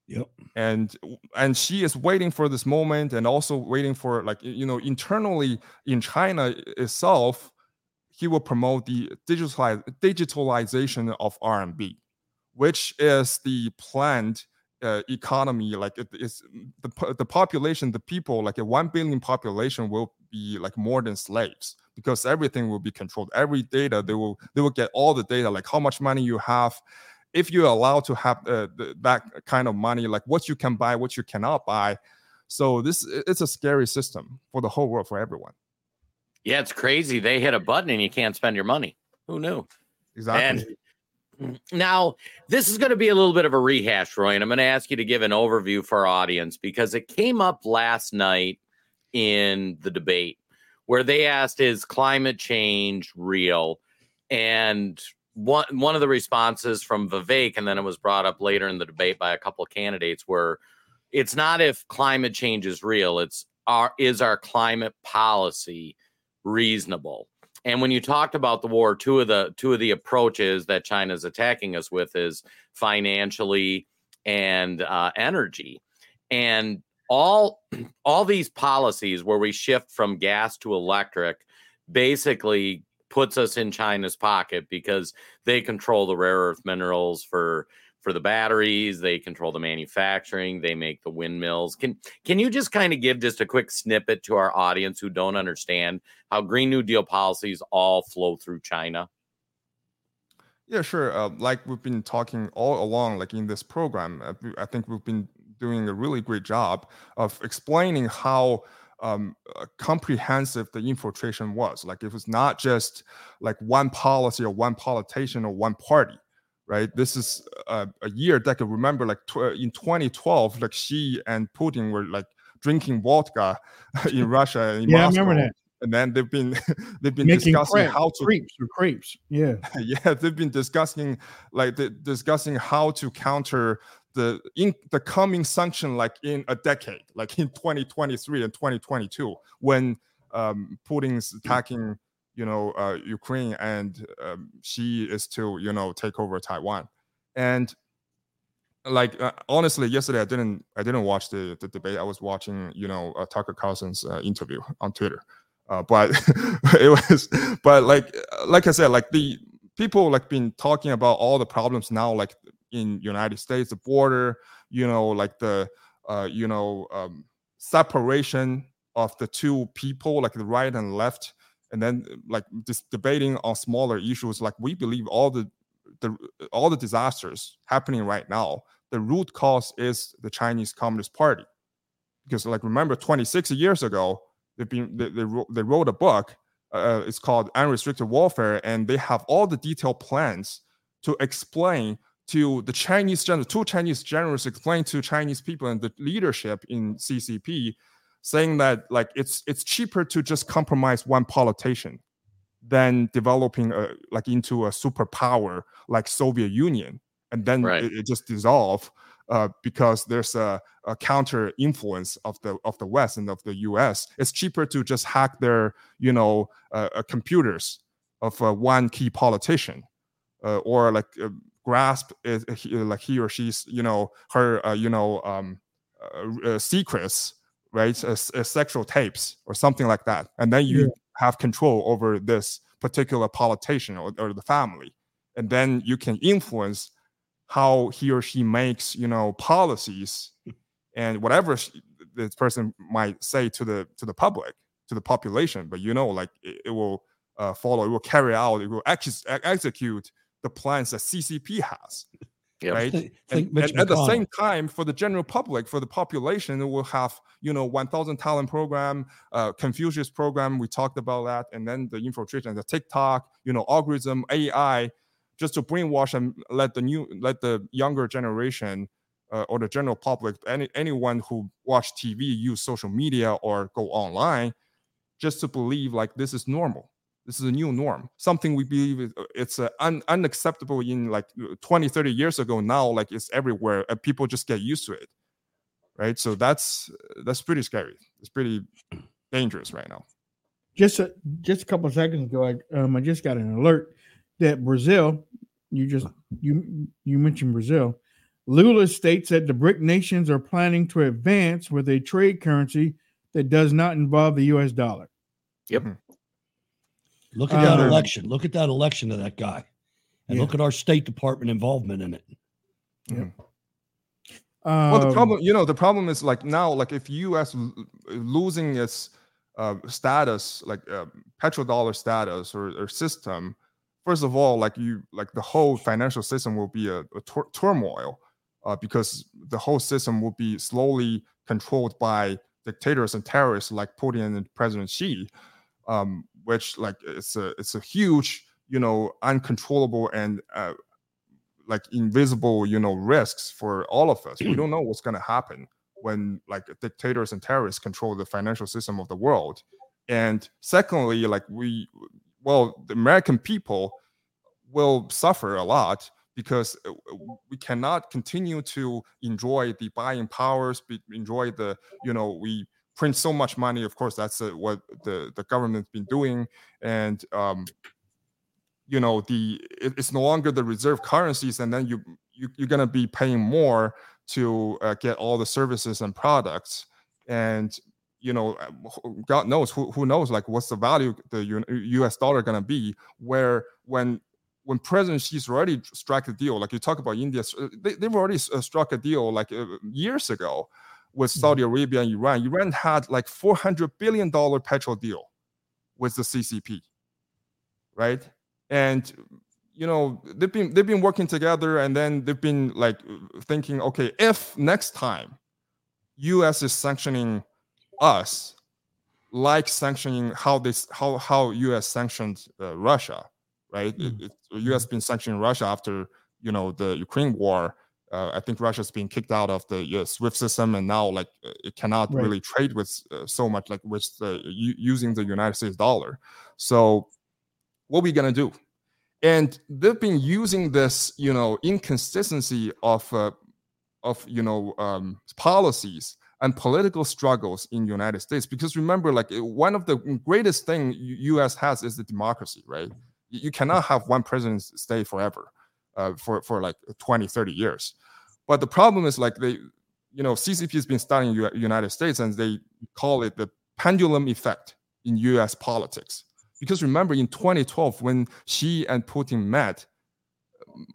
Yep. And and she is waiting for this moment, and also waiting for like, you know, internally in China itself, he will promote the digitalize, digitalization of R M B, which is the planned. Uh, economy, like it, it's the the population, the people, like a one billion population will be like more than slaves, because everything will be controlled. Every data they will they will get all the data, like how much money you have, if you allow to have uh, th- that kind of money, like what you can buy, what you cannot buy. So this, it's a scary system for the whole world, for everyone. Yeah, it's crazy. They hit a button and you can't spend your money. Who knew? Exactly. And now this is going to be a little bit of a rehash, Roy, and I'm going to ask you to give an overview for our audience because it came up last night in the debate where they asked, is climate change real? And one one of the responses from Vivek, and then it was brought up later in the debate by a couple of candidates, were it's not if climate change is real, it's our, is our climate policy reasonable? And when you talked about the war, two of the two of the approaches that China's attacking us with is financially and uh, energy. And all all these policies where we shift from gas to electric basically puts us in China's pocket because they control the rare earth minerals for for the batteries. They control the manufacturing. They make the windmills. Can can you just kind of give just a quick snippet to our audience who don't understand how Green New Deal policies all flow through China? Yeah, sure. Uh, like we've been talking all along, like in this program, I think we've been doing a really great job of explaining how Um, uh, comprehensive the infiltration was. Like it was not just like one policy or one politician or one party, right? This is a, a year that I can remember, like tw- in twenty twelve, like Xi and Putin were like drinking vodka in Russia. In yeah, Moscow. I remember that. And then they've been they've been Making discussing crap, how to crepes or crepes. Yeah, yeah. They've been discussing like discussing how to counter the in the coming sanction, like in a decade, like in twenty twenty-three and twenty twenty-two, when um, Putin's attacking, you know, uh, Ukraine, and um, Xi is to, you know, take over Taiwan. And like uh, honestly, yesterday I didn't I didn't watch the, the debate. I was watching, you know, uh, Tucker Carlson's uh, interview on Twitter. Uh, but it was, but like like I said, like the people like been talking about all the problems now, like in United States, the border, you know, like the, uh, you know, um, separation of the two people, like the right and left, and then like just debating on smaller issues. Like we believe all the, the all the disasters happening right now, the root cause is the Chinese Communist Party, because like remember twenty-six years ago, they've been they they wrote, they wrote a book. Uh, it's called Unrestricted Warfare, and they have all the detailed plans to explain to the Chinese general, two Chinese generals explain to Chinese people and the leadership in C C P, saying that like it's it's cheaper to just compromise one politician than developing a, like into a superpower like Soviet Union, and then right. it, it just dissolve uh, because there's a, a counter influence of the of the West and of the U S. It's cheaper to just hack their you know uh, uh, computers of uh, one key politician uh, or like. Uh, grasp is like he or she's you know her uh, you know um uh, uh, secrets, right, uh, uh, sexual tapes or something like that, and then you yeah. have control over this particular politician or, or the family, and then you can influence how he or she makes you know policies and whatever she, this person might say to the to the public, to the population, but you know like it, it will uh, follow, it will carry out, it will ex- execute the plans that C C P has, yep. right? Think, think and, and at the same time, for the general public, for the population, it will have, you know, one thousand talent program, uh, Confucius program. We talked about that. And then the infiltration, the TikTok, you know, algorithm, A I, just to brainwash and let the new, let the younger generation uh, or the general public, any anyone who watch T V, use social media or go online, just to believe like this is normal. This is a new norm, something we believe it's uh, un- unacceptable in like twenty, thirty years ago. Now, like it's everywhere. And people just get used to it, right? So that's that's pretty scary. It's pretty dangerous right now. Just a, just a couple of seconds ago, I, um, I just got an alert that Brazil, you just you you mentioned Brazil, Lula states that the BRIC nations are planning to advance with a trade currency that does not involve the U S dollar. Yep. Mm-hmm. Look at that um, election. Look at that election of that guy. And yeah. look at our State Department involvement in it. Yeah. Um, well, the problem, you know, the problem is like now, like if U S losing its uh, status, like uh, petrodollar status or, or system first of all, like you, like the whole financial system will be a, a tur- turmoil uh, because the whole system will be slowly controlled by dictators and terrorists like Putin and President Xi, um, which like it's a it's a huge, you know, uncontrollable and uh, like invisible, you know, risks for all of us. We don't know what's going to happen when like dictators and terrorists control the financial system of the world. And secondly, like we, well, the American people will suffer a lot because we cannot continue to enjoy the buying powers, enjoy the, you know, we print so much money. Of course, that's what the, the government's been doing. And, um, you know, the it's no longer the reserve currencies. And then you, you you're going to be paying more to uh, get all the services and products. And, you know, God knows who who knows like what's the value the U S dollar gonna be. Where when when President Xi's already struck a deal, like you talk about India, they, they've already struck a deal like years ago with Saudi Arabia and Iran. Iran had like four hundred billion dollars petrol deal with the C C P, right? And you know they've been they've been working together, and then they've been like thinking, okay, if next time U S is sanctioning us, like sanctioning how this how how U S sanctioned uh, Russia, right? Mm-hmm. It, it, U S been sanctioning Russia after you know the Ukraine war. Uh, I think Russia's been kicked out of the uh, SWIFT system, and now like it cannot right. really trade with uh, so much like with uh, u- using the United States dollar. So what are we gonna do? And they've been using this you know inconsistency of uh, of you know um, policies and political struggles in the United States, because remember, like one of the greatest thing U S has is the democracy, right? You cannot have one president stay forever, uh, for for like twenty, thirty years. But the problem is like they, you know, C C P has been studying U- United States, and they call it the pendulum effect in U S politics. Because remember, in twenty twelve, when Xi and Putin met,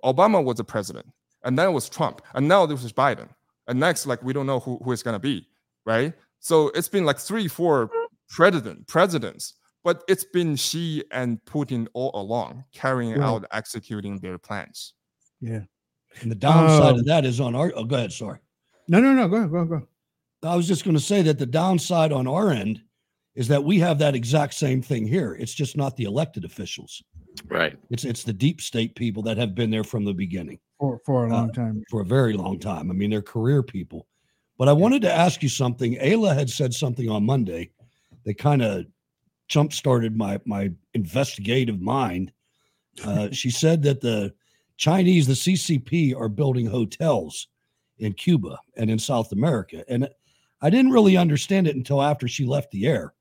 Obama was the president, and then it was Trump, and now this is Biden. And next, like, we don't know who, who it's going to be, right? So it's been like three, four president, presidents, but it's been Xi and Putin all along carrying yeah. out, executing their plans. Yeah. And the downside uh, of that is on our, oh, go ahead, sorry. No, no, no, go ahead, go ahead, go ahead. I was just going to say that the downside on our end is that we have that exact same thing here. It's just not the elected officials. Right. It's it's the deep state people that have been there from the beginning. For, for a long time. Uh, for a very long time. I mean, they're career people. But I wanted to ask you something. Ayla had said something on Monday that kind of jump-started my, my investigative mind. Uh, she said that the Chinese, the C C P, are building hotels in Cuba and in South America. And I didn't really understand it until after she left the air.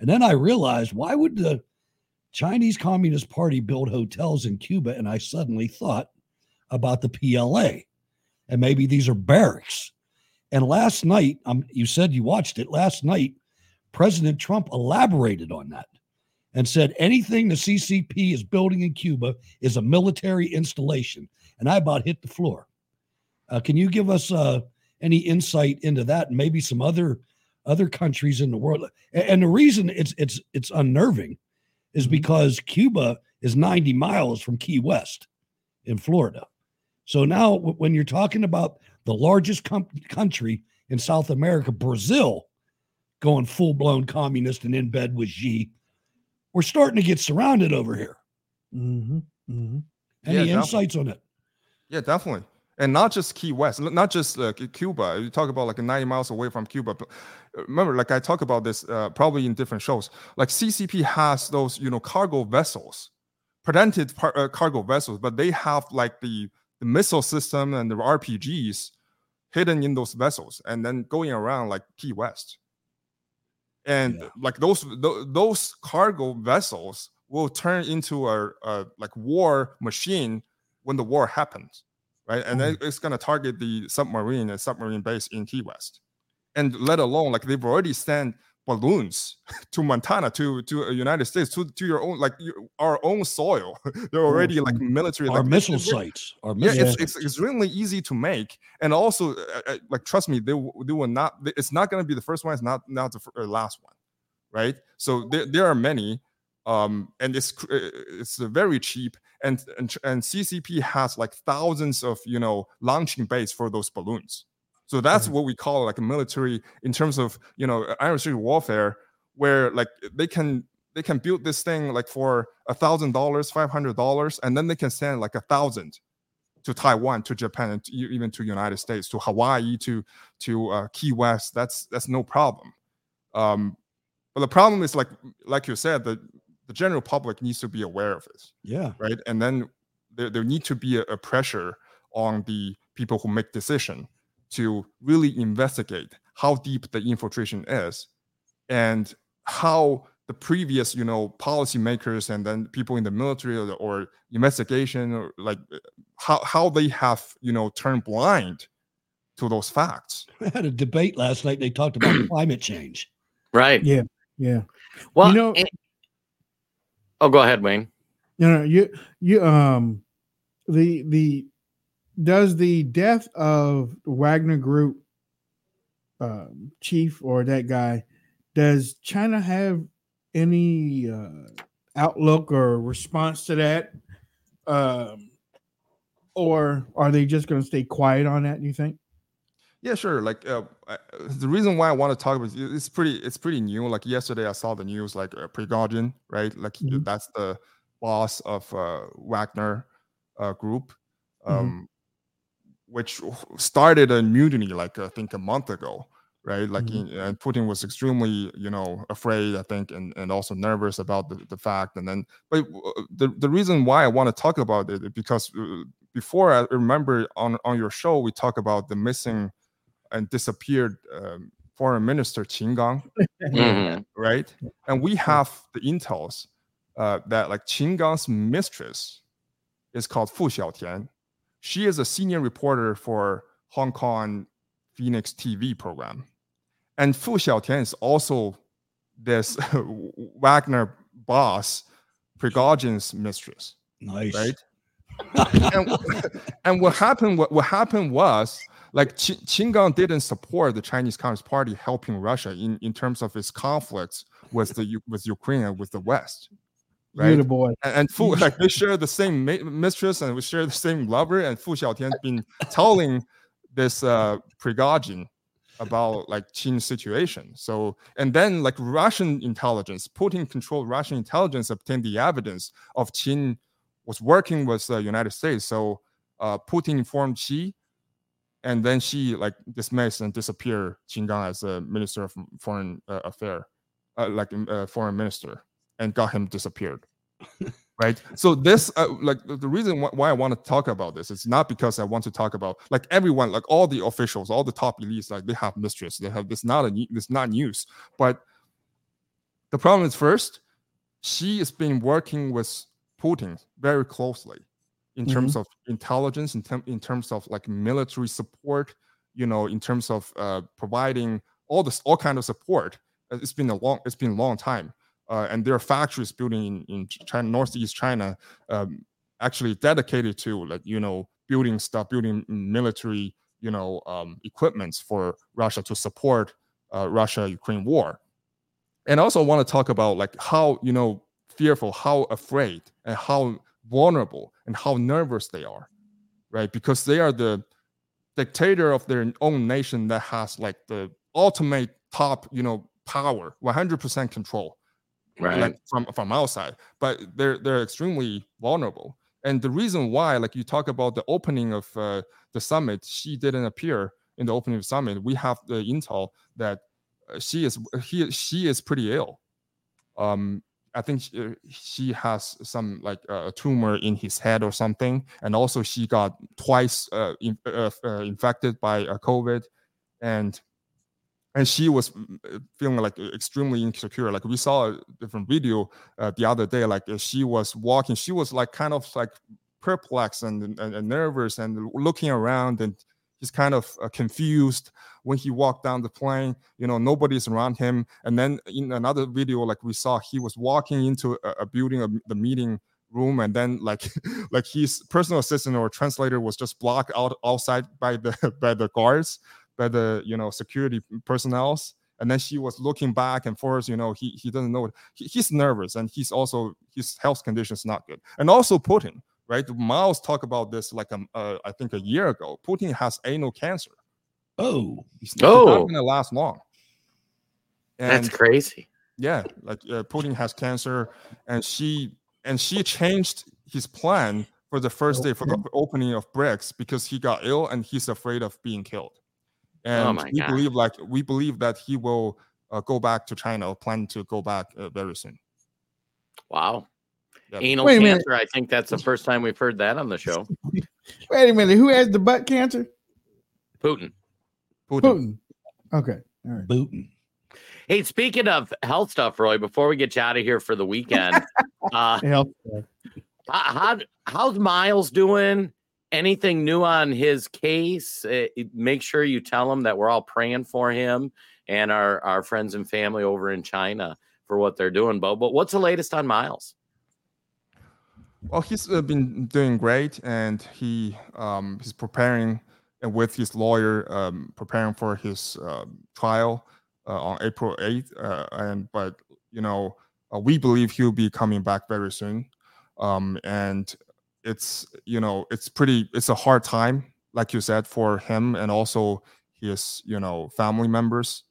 And then I realized, why would the Chinese Communist Party build hotels in Cuba? And I suddenly thought about the P L A, and maybe these are barracks. And last night, um, you said you watched it. Last night, President Trump elaborated on that and said anything the C C P is building in Cuba is a military installation. And I about hit the floor. Uh, can you give us uh, any insight into that, and maybe some other other countries in the world? And, and the reason it's it's it's unnerving is because Cuba is ninety miles from Key West in Florida. So now when you're talking about the largest com- country in South America, Brazil, going full-blown communist and in bed with Xi, we're starting to get surrounded over here. Mm-hmm. Mm-hmm. Any yeah, insights on it? Yeah, definitely. And not just Key West, not just uh, Cuba. You talk about like ninety miles away from Cuba. But remember, like I talk about this uh, probably in different shows, like C C P has those, you know, cargo vessels, patented par- uh, cargo vessels, but they have like the, the missile system and the R P Gs hidden in those vessels and then going around like Key West. And yeah. like those th- those cargo vessels will turn into a, a like war machine when the war happens. Right, and then it's going to target the submarine and submarine base in Key West, and let alone like they've already sent balloons to Montana, to to United States, to, to your own like your, our own soil. They're already like military. Our like, missile sites. Our missile yeah, it's, it's it's extremely easy to make, and also uh, like trust me, they they will not. It's not going to be the first one. It's not not the first, last one, right? So there there are many, um, and it's it's very cheap. and, and and C C P has like thousands of, you know, launching bays for those balloons. So that's mm-hmm. what we call like a military in terms of, you know, unrestricted warfare, where like they can they can build this thing like for a thousand dollars, five hundred dollars, and then they can send like a thousand to Taiwan, to Japan, and to, even to United States, to Hawaii, to to uh, Key West. That's that's no problem. Um, but the problem is like like you said, the the general public needs to be aware of it. Yeah. Right. And then there there need to be a, a pressure on the people who make decision to really investigate how deep the infiltration is, and how the previous, you know, policymakers and then people in the military or, or investigation, or like how, how they have, you know, turned blind to those facts. I had a debate last night. They talked about climate change. Right. Yeah. Yeah. Well, you know, and, oh, go ahead, Wayne. You know, you, you, um, the, the, does the death of Wagner Group uh, chief or that guy, does China have any uh, outlook or response to that? Um, or are they just going to stay quiet on that, do you think? Yeah, sure. Like uh, I, the reason why I want to talk about it, it's pretty, it's pretty new. Like yesterday I saw the news, like uh, Prigozhin, right? Like mm-hmm. that's the boss of uh, Wagner uh, Group, um, mm-hmm. which started a mutiny, like I think a month ago. Right, like mm-hmm. and Putin was extremely, you know, afraid, I think, and, and also nervous about the, the fact. And then, but the, the reason why I want to talk about it is because before, I remember on, on your show we talked about the missing and disappeared um, foreign minister Qin Gang, mm-hmm. right? And we have the intels uh, that like Qin Gang's mistress is called Fu Xiaotian. She is a senior reporter for Hong Kong Phoenix T V program. And Fu Xiaotian is also this Wagner boss, Prigozhin's mistress. Nice, right? and, and what happened? What, what happened was like Qin, Qin Gang didn't support the Chinese Communist Party helping Russia in, in terms of its conflicts with the with Ukraine and with the West. Right, you're the boy. And, and Fu like they share the same ma- mistress and we share the same lover. And Fu Xiaotian's been telling this uh, Prigozhin about like Qin's situation. So, and then like Russian intelligence, Putin-controlled Russian intelligence obtained the evidence of Qin was working with the uh, United States. So uh, Putin informed Xi, and then Xi like dismissed and disappeared Qin Gang as a minister of foreign uh, affair, uh, like uh, foreign minister, and got him disappeared. Right. So this uh, like the reason wh- why I want to talk about this, it's not because I want to talk about like everyone, like all the officials, all the top elites, like they have mistress. They have this not a this not news. But the problem is first, she has been working with Putin very closely in mm-hmm. terms of intelligence, in, term, in terms of like military support, you know, in terms of uh, providing all this all kind of support. It's been a long it's been a long time. Uh, and there are factories building in, in China, Northeast China, um, actually dedicated to, like, you know, building stuff, building military, you know, um, equipments for Russia to support uh, Russia-Ukraine war. And I also want to talk about, like, how, you know, fearful, how afraid, and how vulnerable, and how nervous they are, right? Because they are the dictator of their own nation that has, like, the ultimate top, you know, power, one hundred percent control. Right. Like from, from outside, but they're they're extremely vulnerable. And the reason why, like you talk about the opening of uh, the summit, she didn't appear in the opening of the summit. We have the intel that she is he she is pretty ill. Um, I think she, she has some like a uh, tumor in his head or something, and also she got twice uh, in, uh, uh, infected by uh, COVID, and. And she was feeling like extremely insecure. Like we saw a different video uh, the other day, like she was walking, she was like kind of like perplexed and, and, and nervous and looking around and just kind of uh, confused when he walked down the plane, you know, nobody's around him. And then in another video, like we saw, he was walking into a, a building, a, the meeting room, and then like like his personal assistant or translator was just blocked out outside by the by the guards. By the, you know, security personnel, and then she was looking back and forth. You know, he he doesn't know. He, he's nervous, and he's also his health condition is not good. And also Putin, right? Miles talked about this like um, uh, I think a year ago. Putin has anal cancer. Oh, it's oh. not going to last long. And that's crazy. Yeah, like uh, Putin has cancer, and she and she changed his plan for the first day for the opening of BRICS because he got ill and he's afraid of being killed. And oh my we God. believe, like we believe that he will uh, go back to China, plan to go back uh, very soon. Wow. Yep. Anal Wait cancer. I think that's the first time we've heard that on the show. Wait a minute. Who has the butt cancer? Putin. Putin. Putin. Okay. All right. Putin. Hey, speaking of health stuff, Roy, before we get you out of here for the weekend, uh, how, how how's Miles doing? Anything new on his case? Uh, make sure you tell him that we're all praying for him and our, our friends and family over in China for what they're doing, Bo. But what's the latest on Miles? Well, he's uh, been doing great, and he um, he's preparing and with his lawyer um, preparing for his uh, trial. Uh, on April eighth, uh, and but you know uh, we believe he'll be coming back very soon, um, and it's you know it's pretty it's a hard time, like you said, for him and also his you know family members.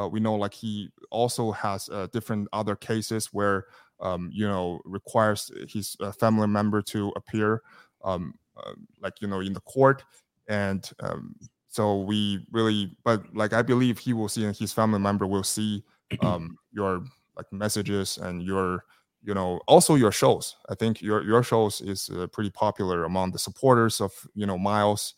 Uh, we know like he also has uh, different other cases where um, you know requires his uh, family member to appear, um, uh, like you know in the court and. Um, So we really, but like I believe he will see, and his family member will see um, your like messages and your, you know, also your shows. I think your your shows is uh, pretty popular among the supporters of you know Miles,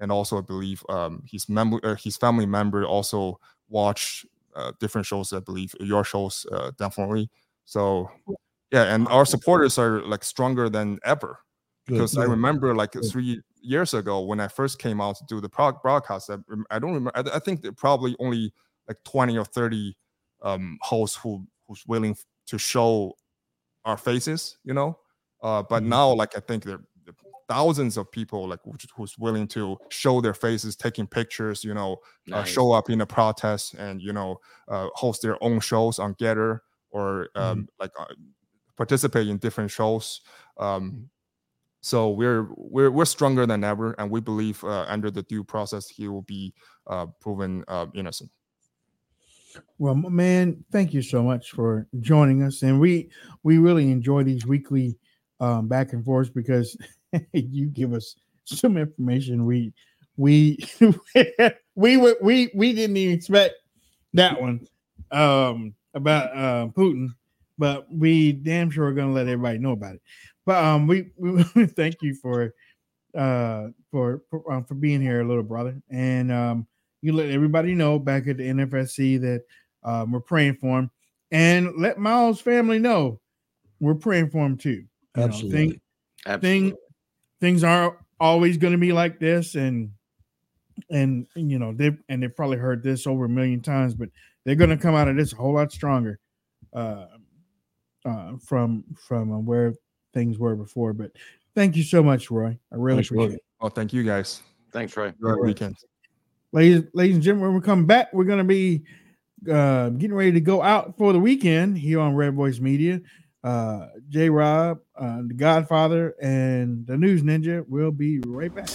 and also I believe um, his mem- uh, his family member also watch uh, different shows. I believe your shows uh, definitely. So yeah, and our supporters are like stronger than ever because Good. I remember like three. years ago when I first came out to do the broadcast, I, I don't remember. I, I think there probably only like twenty or thirty um, hosts who who's willing to show our faces, you know. Uh, but now, like I think there are thousands of people like who's willing to show their faces, taking pictures, you know, nice. uh, show up in a protest and you know uh, host their own shows on Getter or um, mm-hmm. like uh, participate in different shows. Um, So we're we're we're stronger than ever, and we believe uh, under the due process he will be uh, proven uh, innocent. Well, man, thank you so much for joining us, and we we really enjoy these weekly um, back and forths because you give us some information we we we we we, we didn't even expect that one um, about uh, Putin, but we damn sure are going to let everybody know about it. But um, we, we thank you for uh for for, um, for being here, little brother, and um, you let everybody know back at the N F S C that um, we're praying for him, and let Miles' family know we're praying for him too. You Absolutely. Know, thing, Absolutely. Thing, things aren't always going to be like this, and and you know they and they've probably heard this over a million times, but they're going to come out of this a whole lot stronger uh, uh, from from where. Things were before, but thank you so much, Roy. I really Thanks, appreciate Roy. It. Oh, thank you guys. Thanks, Roy. Good weekend, ladies, ladies and gentlemen. When we come back, we're going to be uh, getting ready to go out for the weekend here on Red Voice Media. Uh, J. Rob, uh, the Godfather, and the News Ninja will be right back.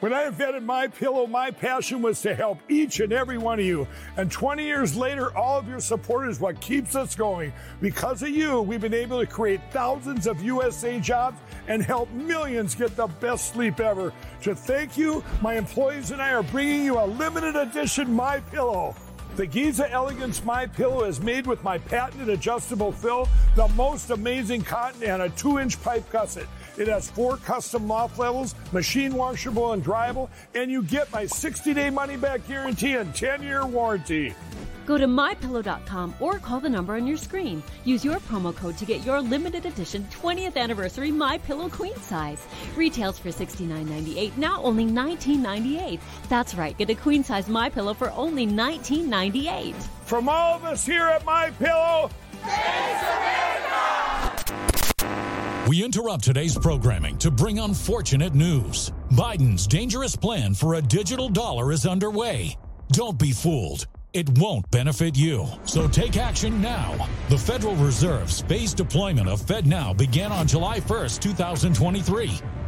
When I invented MyPillow, my passion was to help each and every one of you. And twenty years later, all of your support is what keeps us going. Because of you, we've been able to create thousands of U S A jobs and help millions get the best sleep ever. To thank you, my employees and I are bringing you a limited edition MyPillow. The Giza Elegance MyPillow is made with my patented adjustable fill, the most amazing cotton, and a two-inch pipe gusset. It has four custom loft levels, machine washable and dryable, and you get my sixty-day money-back guarantee and ten-year warranty. Go to my pillow dot com or call the number on your screen. Use your promo code to get your limited edition twentieth anniversary MyPillow queen size. Retails for sixty-nine ninety-eight, now only nineteen ninety-eight. That's right, get a queen size MyPillow for only nineteen ninety-eight. From all of us here at MyPillow, thanks America! We interrupt today's programming to bring unfortunate news. Biden's dangerous plan for a digital dollar is underway. Don't be fooled. it won't benefit you. So take action now. The Federal Reserve's phased deployment of FedNow began on July first, two thousand twenty-three.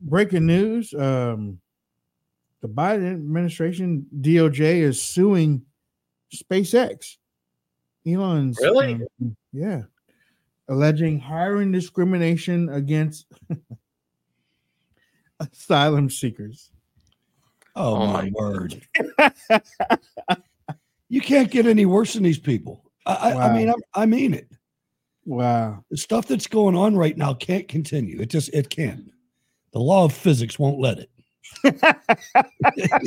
Breaking news, um, the Biden administration, D O J, is suing SpaceX. Elon's, really? Um, yeah. Alleging hiring discrimination against asylum seekers. Oh, oh my word. You can't get any worse than these people. I, wow. I, I mean, I, I mean it. Wow. The stuff that's going on right now can't continue. It just, it can't. The law of physics won't let it.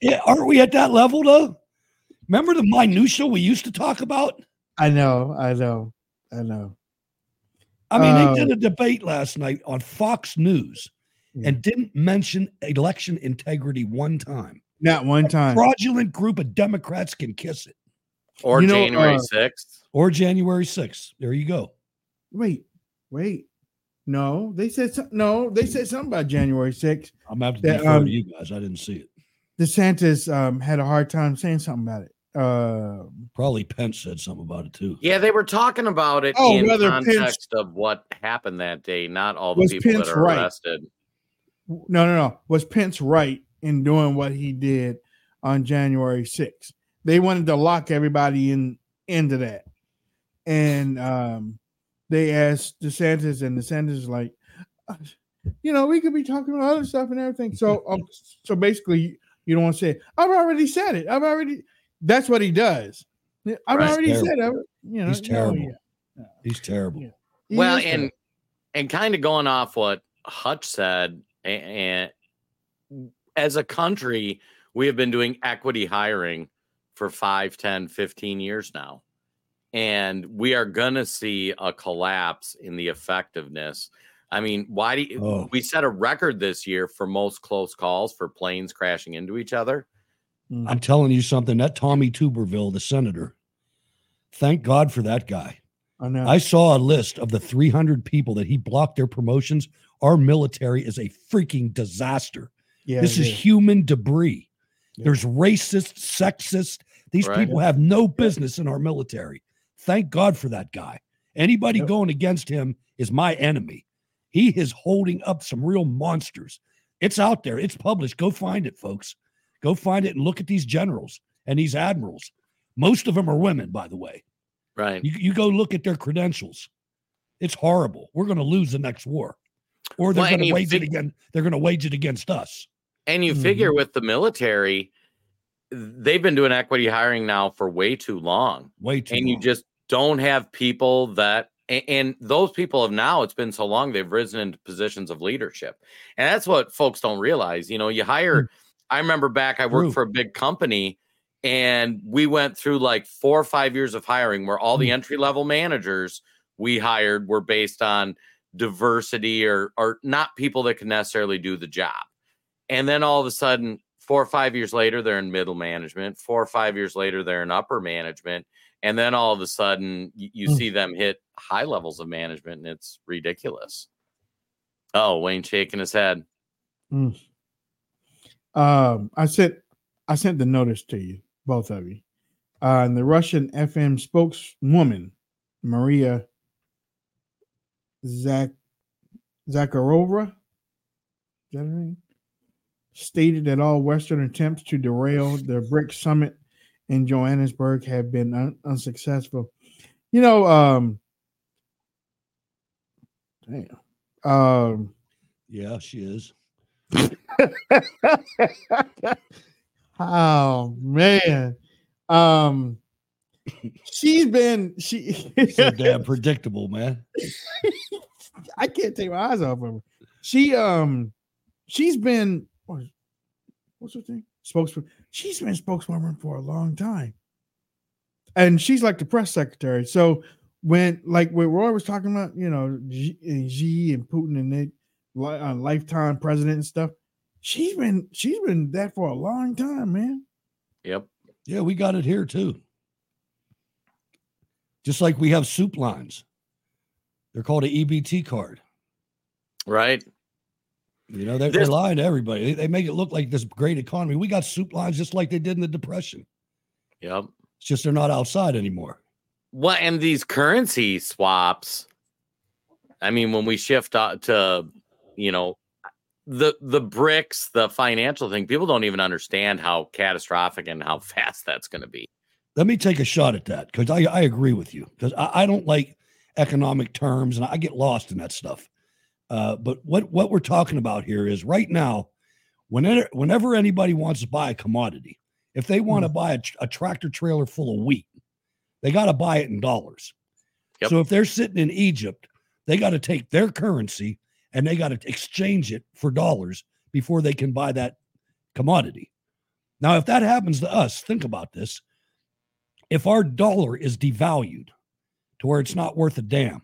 Yeah, aren't we at that level, though? Remember the minutia we used to talk about? I know, I know, I know. I mean, uh, they did a debate last night on Fox News yeah. and didn't mention election integrity one time. Not one time. A fraudulent group of Democrats can kiss it. Or you know, January sixth. Uh, or January sixth. There you go. Wait, wait. No, they said so, no. They said something about January sixth. I'm after that. Um, to you guys, I didn't see it. DeSantis um, had a hard time saying something about it. Uh, Probably Pence said something about it too. Yeah, they were talking about it oh, in context Pence, of what happened that day, not all the people Pence that are right. arrested. No, no, no. Was Pence right in doing what he did on January sixth? They wanted to lock everybody in into that, and. Um, They asked DeSantis, and DeSantis is like, you know, we could be talking about other stuff and everything. So, um, so basically, you don't want to say, it. I've already said it. I've already, that's what he does. I've right. already said it. You know, He's terrible. No, yeah. no. He's terrible. Yeah. He well, and terrible. and kind of going off what Hutch said, and, and as a country, we have been doing equity hiring for five, ten, fifteen years now. And we are going to see a collapse in the effectiveness. I mean, why do you, oh. we set a record this year for most close calls for planes crashing into each other? I'm telling you something. That Tommy Tuberville, the senator, thank God for that guy. I know. I saw a list of the three hundred people that he blocked their promotions. Our military is a freaking disaster. Yeah, this is is human debris. Yeah. There's racist, sexist. These right. people have no business in our military. Thank God for that guy. Anybody yep. going against him is my enemy. He is holding up some real monsters. It's out there. It's published. Go find it, folks. Go find it and look at these generals and these admirals. Most of them are women, by the way. Right. You, you go look at their credentials. It's horrible. We're going to lose the next war. Or they're well, going to wage fig- it again. They're going to wage it against us. And you mm-hmm. figure with the military, they've been doing equity hiring now for way too long. Way too and long. And you just don't have people that, and those people have now, it's been so long, they've risen into positions of leadership. And that's what folks don't realize. You know, you hire, mm. I remember back, I worked Ooh. for a big company and we went through like four or five years of hiring where all mm. the entry-level managers we hired were based on diversity or, or not people that could necessarily do the job. And then all of a sudden, four or five years later, they're in middle management. Four or five years later, they're in upper management. And then all of a sudden, you mm. see them hit high levels of management, and it's ridiculous. Oh, Wayne shaking his head. Mm. Um, I sent I sent the notice to you, both of you. Uh, and the Russian F M spokeswoman, Maria Zak- Zakharova, is that her name? stated that all Western attempts to derail the BRICS summit in Johannesburg have been un- unsuccessful. You know, um, damn. Um, yeah, she is. Oh, man. Um, she's been... she. So damn predictable, man. I can't take my eyes off of her. She, um, she's been... What's her thing? Spokeswoman. She's been spokeswoman for a long time. And she's like the press secretary. So when, like what Roy was talking about, you know, Xi and, Xi and Putin and they, uh, lifetime president and stuff, she's been, she's been that for a long time, man. Yep. Yeah, we got it here too. Just like we have soup lines. They're called an E B T card. Right. You know, they're, they're lying to everybody. They, they make it look like this great economy. We got soup lines just like they did in the Depression. Yep. It's just they're not outside anymore. Well, and these currency swaps, I mean, when we shift out to, you know, the the BRICS, the financial thing, people don't even understand how catastrophic and how fast that's going to be. Let me take a shot at that because I, I agree with you because I, I don't like economic terms and I get lost in that stuff. Uh, but what, what we're talking about here is right now, whenever, whenever anybody wants to buy a commodity, if they want to mm. buy a, a tractor trailer full of wheat, they got to buy it in dollars. Yep. So if they're sitting in Egypt, they got to take their currency and they got to exchange it for dollars before they can buy that commodity. Now, if that happens to us, think about this. If our dollar is devalued to where it's not worth a damn,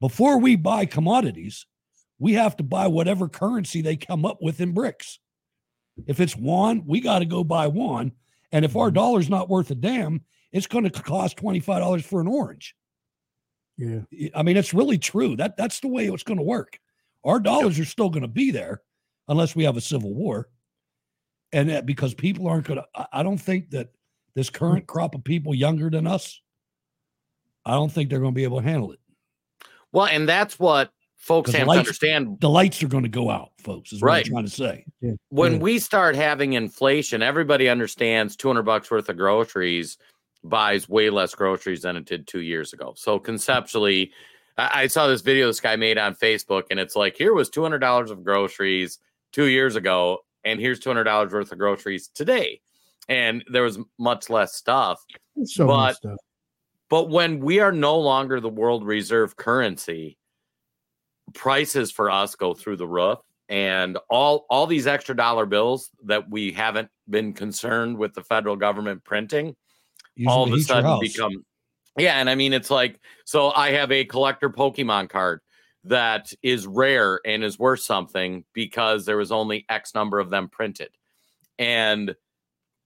before we buy commodities, we have to buy whatever currency they come up with in BRICS. If it's yuan, we got to go buy yuan. And if our dollar's not worth a damn, it's going to cost twenty-five dollars for an orange. Yeah. I mean, it's really true. That That's the way it's going to work. Our dollars are still going to be there unless we have a civil war. And that because people aren't going to, I don't think that this current crop of people younger than us, I don't think they're going to be able to handle it. Well, and that's what folks have lights, to understand. The lights are going to go out, folks, is what right. I'm trying to say. Yeah. When yeah. we start having inflation, everybody understands two hundred bucks worth of groceries buys way less groceries than it did two years ago. So conceptually, I, I saw this video this guy made on Facebook, and it's like, here was two hundred dollars of groceries two years ago, and here's two hundred dollars worth of groceries today. And there was much less stuff. So but, much stuff. But when we are no longer the world reserve currency, prices for us go through the roof, and all, all these extra dollar bills that we haven't been concerned with the federal government printing, Usually all of a sudden become, yeah. And I mean, it's like, so I have a collector Pokemon card that is rare and is worth something because there was only X number of them printed. And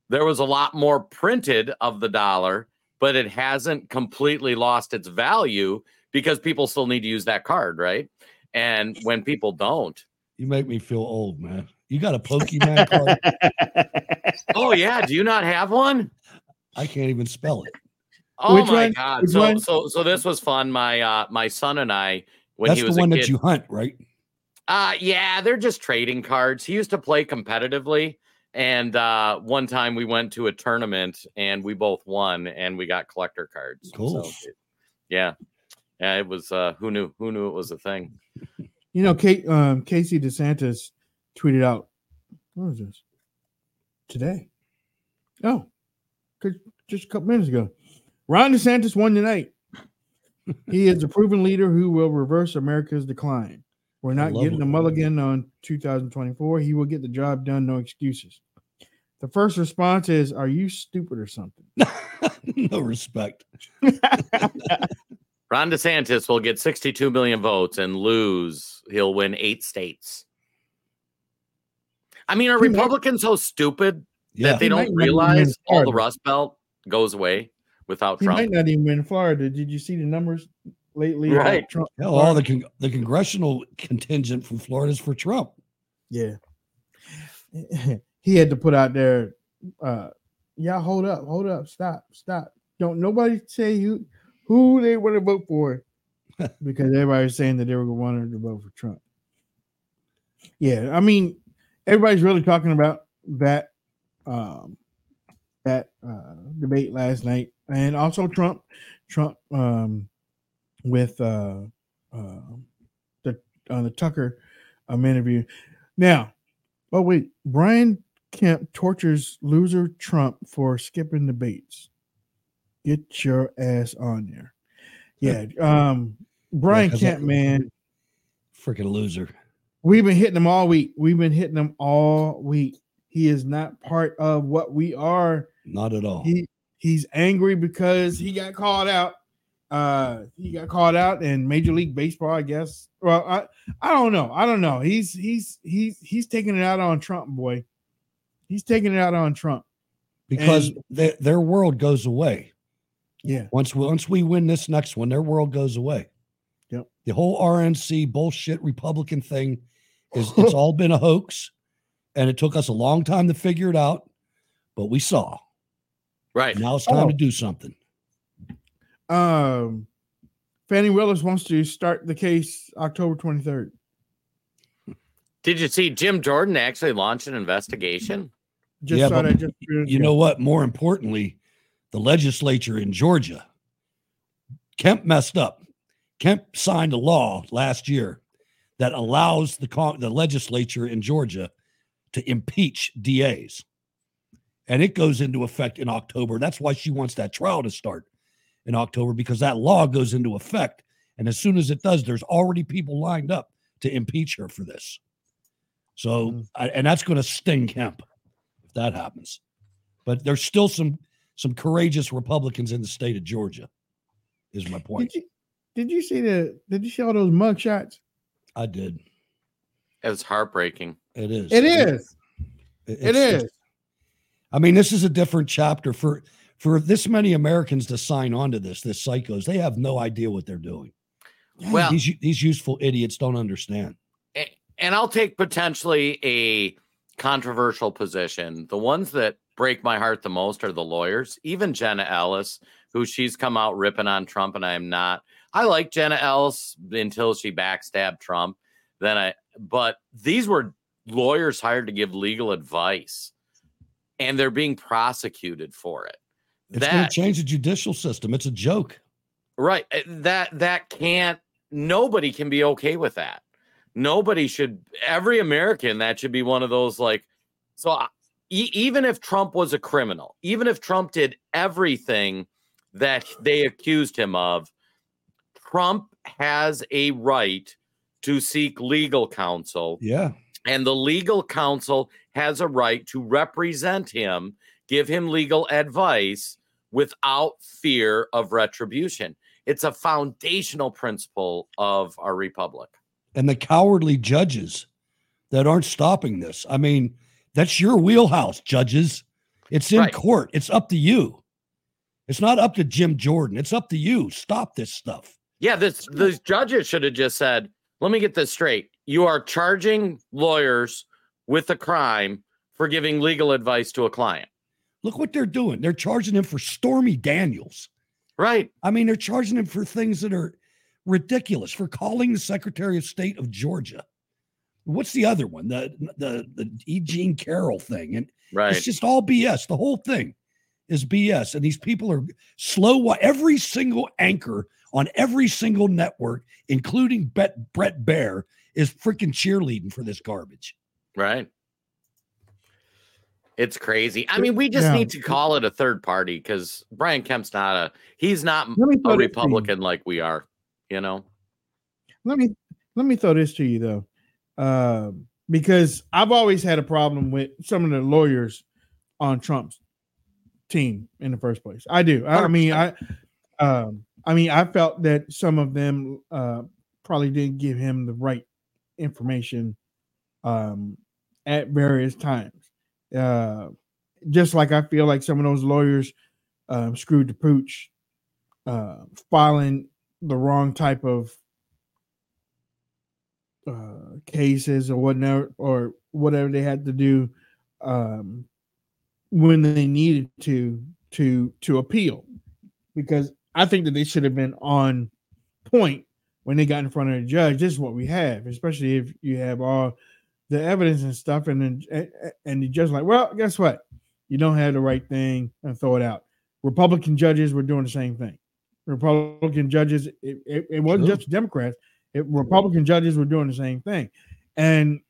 there was a lot more printed of the dollar, but it hasn't completely lost its value because people still need to use that card, right? And when people don't. You make me feel old, man. You got a Pokemon card? Oh, yeah. Do you not have one? I can't even spell it. Oh, Which my one? God. Which so one? so so this was fun. My uh, my son and I, when That's he was the one a kid, that you hunt, right? Uh, yeah, they're just trading cards. He used to play competitively. And uh, one time we went to a tournament and we both won and we got collector cards. Cool. So it, yeah. Yeah. It was uh, who knew who knew it was a thing. You know, Kate, um, Casey DeSantis tweeted out. What was this today? Oh, just a couple minutes ago. Ron DeSantis won tonight. He is a proven leader who will reverse America's decline. We're not getting a mulligan on two thousand twenty-four. He will get the job done. No excuses. The first response is, are you stupid or something? No respect. Ron DeSantis will get sixty-two million votes and lose. He'll win eight states. I mean, are he Republicans might, so stupid yeah, that they don't realize all the Rust Belt goes away without he Trump? He might not even win Florida. Did you see the numbers? Lately, right? Like Trump, Hell, all the con- the congressional contingent from Florida is for Trump. Yeah, he had to put out there, uh, "Y'all hold up, hold up, stop, stop! Don't nobody say who who they want to vote for," because everybody's saying that they were going to vote for Trump. Yeah, I mean, everybody's really talking about that um, that uh, debate last night, and also Trump, Trump um, with uh, uh, the on the Tucker um, interview. Now, oh wait, Brian Kemp tortures loser Trump for skipping debates. Get your ass on there. Yeah, um, Brian yeah, Kemp, man. Freaking loser. We've been hitting him all week. We've been hitting him all week. He is not part of what we are. Not at all. He, he's angry because he got called out. Uh, he got called out in Major League Baseball, I guess. Well, I, I don't know. I don't know. He's he's he's he's taking it out on Trump, boy. He's taking it out on Trump. Because and, their, their world goes away. Yeah. Once we, once we win this next one, their world goes away. Yep. The whole R N C bullshit Republican thing is it's all been a hoax, and it took us a long time to figure it out, but we saw. Right. Now it's time oh. to do something. Um, Fannie Willis wants to start the case October twenty-third. Did you see Jim Jordan actually launch an investigation? Just yeah, but I just you know what? More importantly, the legislature in Georgia, Kemp messed up. Kemp signed a law last year that allows the con- the legislature in Georgia to impeach D As. And it goes into effect in October. That's why she wants that trial to start in October, because that law goes into effect. And as soon as it does, there's already people lined up to impeach her for this. So, mm-hmm. I, and that's going to sting Kemp if that happens. But there's still some some courageous Republicans in the state of Georgia, is my point. Did you, did you see the? Did you see all those mug shots? I did. It's heartbreaking. It is. It is. It, it is. I mean, this is a different chapter for for this many Americans to sign on to this. This psychos, they have no idea what they're doing. Well, these these useful idiots don't understand. And I'll take potentially a controversial position. The ones that break my heart the most are the lawyers, even Jenna Ellis, who she's come out ripping on Trump, and I am not. I like Jenna Ellis until she backstabbed Trump. Then I, but these were lawyers hired to give legal advice, and they're being prosecuted for it. It's that, going to change the judicial system. It's a joke, right? That that can't. Nobody can be okay with that. Nobody should. Every American, that should be one of those like. So. I, Even if Trump was a criminal, even if Trump did everything that they accused him of, Trump has a right to seek legal counsel. Yeah. And the legal counsel has a right to represent him, give him legal advice without fear of retribution. It's a foundational principle of our republic. And the cowardly judges that aren't stopping this. I mean, that's your wheelhouse, judges. It's in right. court. It's up to you. It's not up to Jim Jordan. It's up to you. Stop this stuff. Yeah, this these judges should have just said, let me get this straight. You are charging lawyers with a crime for giving legal advice to a client. Look what they're doing. They're charging him for Stormy Daniels. Right. I mean, they're charging him for things that are ridiculous, for calling the Secretary of State of Georgia. What's the other one? The the the E. Jean Carroll thing. And right. It's just all B S. The whole thing is B S. And these people are slow. Every single anchor on every single network, including Bet, Brett Baer, is freaking cheerleading for this garbage. Right. It's crazy. I mean, we just yeah. need to call it a third party, because Brian Kemp's not a, he's not a Republican like we are, you know? Let me, let me throw this to you, though. Uh, because I've always had a problem with some of the lawyers on Trump's team in the first place. I do. I, I mean, I, um, I mean, I felt that some of them uh, probably didn't give him the right information um, at various times. Uh, just like I feel like some of those lawyers uh, screwed the pooch, uh, filing the wrong type of Uh, cases or whatever, or whatever they had to do um, when they needed to to to appeal, because I think that they should have been on point when they got in front of the judge. This is what we have, especially if you have all the evidence and stuff, and then and the judge like, well, guess what? You don't have the right thing, and throw it out. Republican judges were doing the same thing. Republican judges, it, it, it wasn't True. just Democrats. It, Republican judges were doing the same thing. And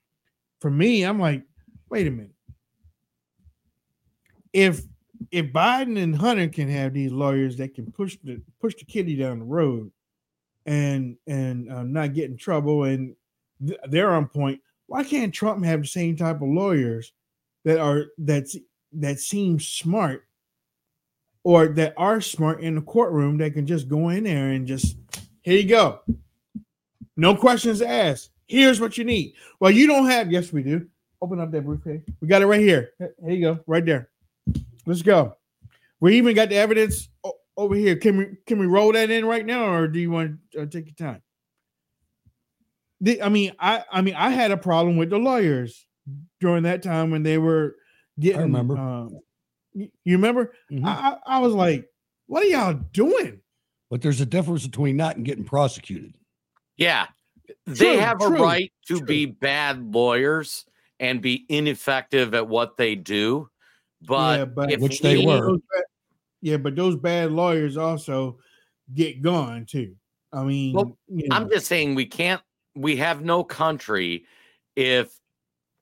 for me, I'm like, wait a minute. If if Biden and Hunter can have these lawyers that can push the push the kitty down the road and and um, not get in trouble and th- they're on point, why can't Trump have the same type of lawyers that are that's that seem smart or that are smart in the courtroom that can just go in there and just, here you go. No questions asked. Here's what you need. Well, you don't have, yes, we do. Open up that briefcase. We got it right here. Here you go, right there. Let's go. We even got the evidence over here. Can we can we roll that in right now, or do you want to take your time? The, I mean, I I mean, I had a problem with the lawyers during that time when they were getting. I remember. Um, you remember? Mm-hmm. I, I was like, "What are y'all doing?" But there's a difference between that and getting prosecuted. Yeah, they true, have true, a right to true. be bad lawyers and be ineffective at what they do. But, yeah, but if which they were, bad, yeah. But those bad lawyers also get gone too. I mean, well, you know. I'm just saying we can't. We have no country if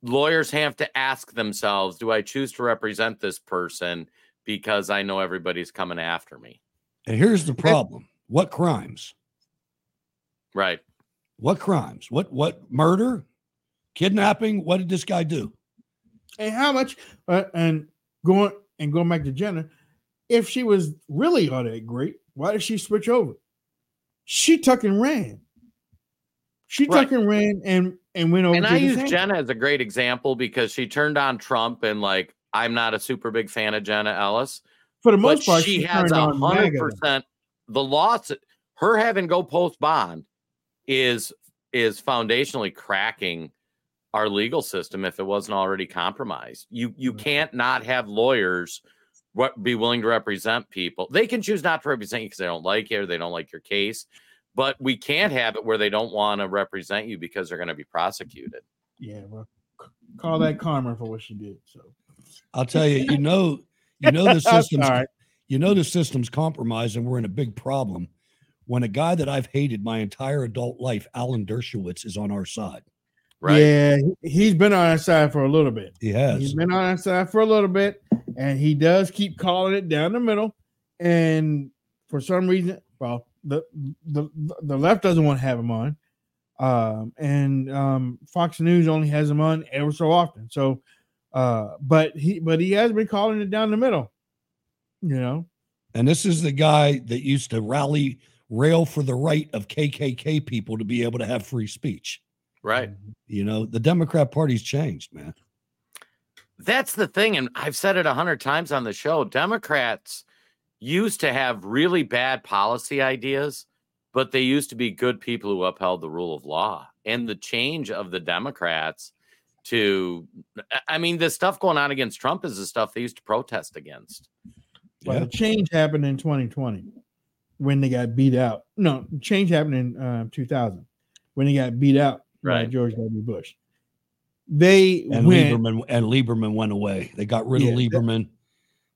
lawyers have to ask themselves, "Do I choose to represent this person because I know everybody's coming after me?" And here's the problem: what crimes? Right. What crimes? What? What murder? Kidnapping? What did this guy do? And how much? Uh, and Going and going back to Jenna, if she was really all that great, why did she switch over? She tuck and ran. She right. tuck and ran and, and went over. And I use Jenna as a great example because she turned on Trump and like I'm not a super big fan of Jenna Ellis. For the most part, she, she has a hundred percent the loss. Her having go post bond is is foundationally cracking our legal system, if it wasn't already compromised. You you can't not have lawyers be willing to represent people. They can choose not to represent you because they don't like you or they don't like your case, but we can't have it where they don't want to represent you because they're going to be prosecuted. Yeah, well, call that karma for what she did. So I'll tell you, you know, you know the system's right. you know the system's compromised, and we're in a big problem when a guy that I've hated my entire adult life, Alan Dershowitz, is on our side. Right. Yeah, he's been on our side for a little bit. He has. He's been on our side for a little bit, and he does keep calling it down the middle. And for some reason, well, the the, the left doesn't want to have him on, um, and um, Fox News only has him on ever so often. So, uh, but he but he has been calling it down the middle, you know. And this is the guy that used to rally rail for the right of K K K people to be able to have free speech. Right. You know, the Democrat Party's changed, man. That's the thing. And I've said it a hundred times on the show. Democrats used to have really bad policy ideas, but they used to be good people who upheld the rule of law. And the change of the Democrats to, I mean, the stuff going on against Trump is the stuff they used to protest against. Well, yeah. The change happened in twenty twenty when they got beat out. No, change happened in uh, two thousand when they got beat out. Right, George W. Bush. They and went, Lieberman and Lieberman went away. They got rid yeah, of Lieberman, that,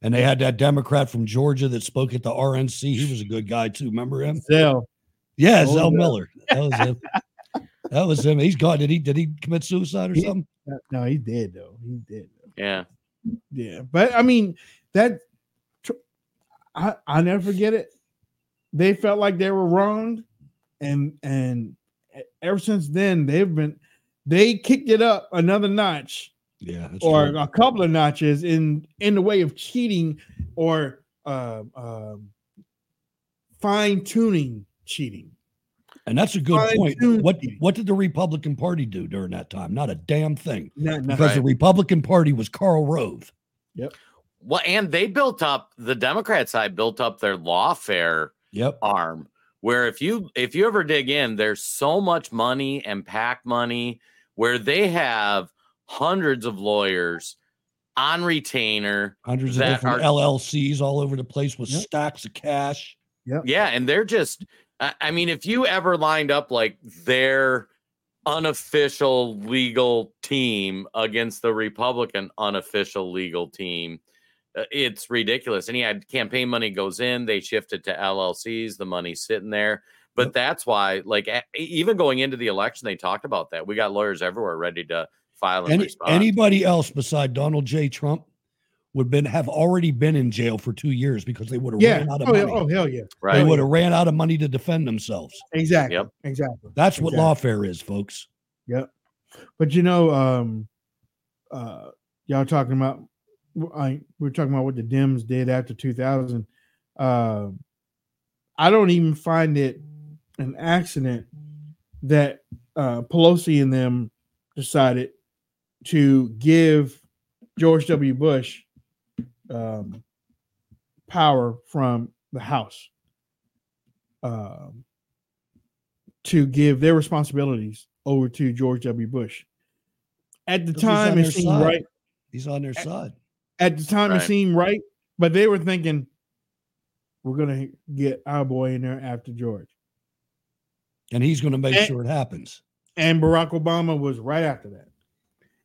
and they had that Democrat from Georgia that spoke at the R N C. He was a good guy too. Remember him? Zell, yeah, oh, Zell Miller. That was him. that was him. He's gone. Did he? Did he commit suicide or he, something? No, he did though. He did. Though. Yeah, yeah. But I mean, that I I never forget it. They felt like they were wronged, and and. Ever since then, they've been they kicked it up another notch, yeah, that's or true. a couple of notches in in the way of cheating or uh, uh, fine tuning cheating. And that's a good Fine-tuning. point. What what did the Republican Party do during that time? Not a damn thing, not, because right. the Republican Party was Karl Rove. Yep. Well, and they built up the Democrat side built up their lawfare yep. arm. Where if you if you ever dig in, there's so much money and PAC money where they have hundreds of lawyers on retainer, hundreds of different L L Cs all over the place with yep. stacks of cash. Yeah, yeah, and they're just. I mean, if you ever lined up like their unofficial legal team against the Republican unofficial legal team. It's ridiculous. And he had campaign money goes in, they shifted to L L Cs, the money's sitting there. But that's why, like, even going into the election, they talked about that. We got lawyers everywhere ready to file and Any, respond. Anybody else beside Donald J. Trump would been have already been in jail for two years because they would have yeah. ran out of oh, money. Yeah. Oh, hell yeah. Right. They would have ran out of money to defend themselves. Exactly. Yep. Exactly. That's exactly. what lawfare is, folks. Yep. But, you know, um, uh, y'all talking about, I, we were talking about what the Dems did after two thousand. Uh, I don't even find it an accident that uh, Pelosi and them decided to give George W. Bush um, power from the House uh, to give their responsibilities over to George W. Bush. At the time, it seemed side. right. He's on their at, side. At the time, right. it seemed right, but they were thinking, we're going to get our boy in there after George. And he's going to make and, sure it happens. And Barack Obama was right after that.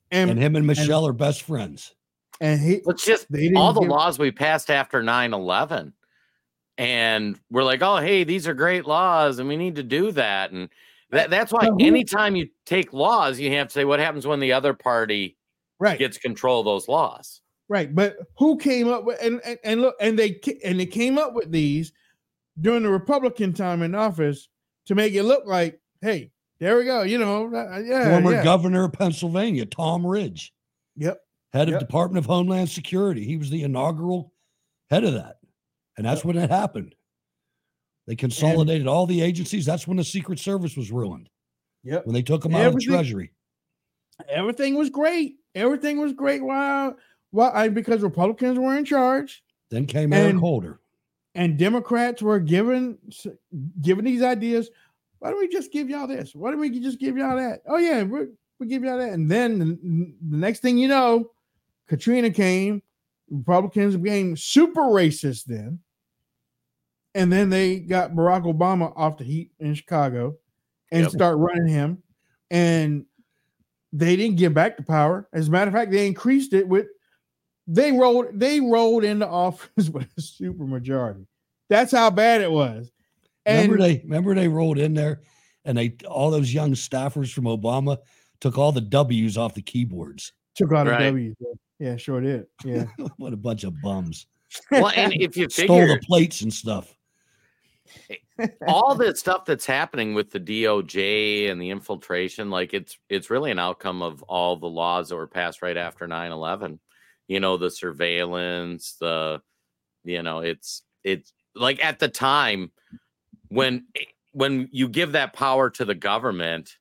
And, and him and Michelle and, are best friends. And he, let's just all the laws we passed after nine eleven. And we're like, oh, hey, these are great laws and we need to do that. And that, that's why so anytime you take laws, you have to say what happens when the other party right. gets control of those laws. Right. But who came up with, and, and, and look, and they, and they came up with these during the Republican time in office to make it look like, hey, there we go. You know, uh, yeah. Former yeah. governor of Pennsylvania, Tom Ridge. Yep. Head of yep. Department of Homeland Security. He was the inaugural head of that. And that's yep. when it happened. They consolidated and, all the agencies. That's when the Secret Service was ruined. Yep. When they took them out of the Treasury. Everything was great. Everything was great. While, while I, because Republicans were in charge. Then came and, Eric Holder. And Democrats were given, given these ideas. Why don't we just give y'all this? Why don't we just give y'all that? Oh, yeah, we'll, we'll give y'all that. And then the, the next thing you know, Katrina came. Republicans became super racist then. And then they got Barack Obama off the heat in Chicago and yep. start running him. And they didn't give back the power. As a matter of fact, they increased it with They rolled they rolled into office with a super majority. That's how bad it was. And remember they remember they rolled in there and they all those young staffers from Obama took all the W's off the keyboards. Took all right. the W's. Yeah, sure did. Yeah. What a bunch of bums. Well, and if you figure, stole the plates and stuff. All this stuff that's happening with the D O J and the infiltration, like it's it's really an outcome of all the laws that were passed right after nine eleven. You know, the surveillance, the, you know, it's, it's like at the time when, when you give that power to the government,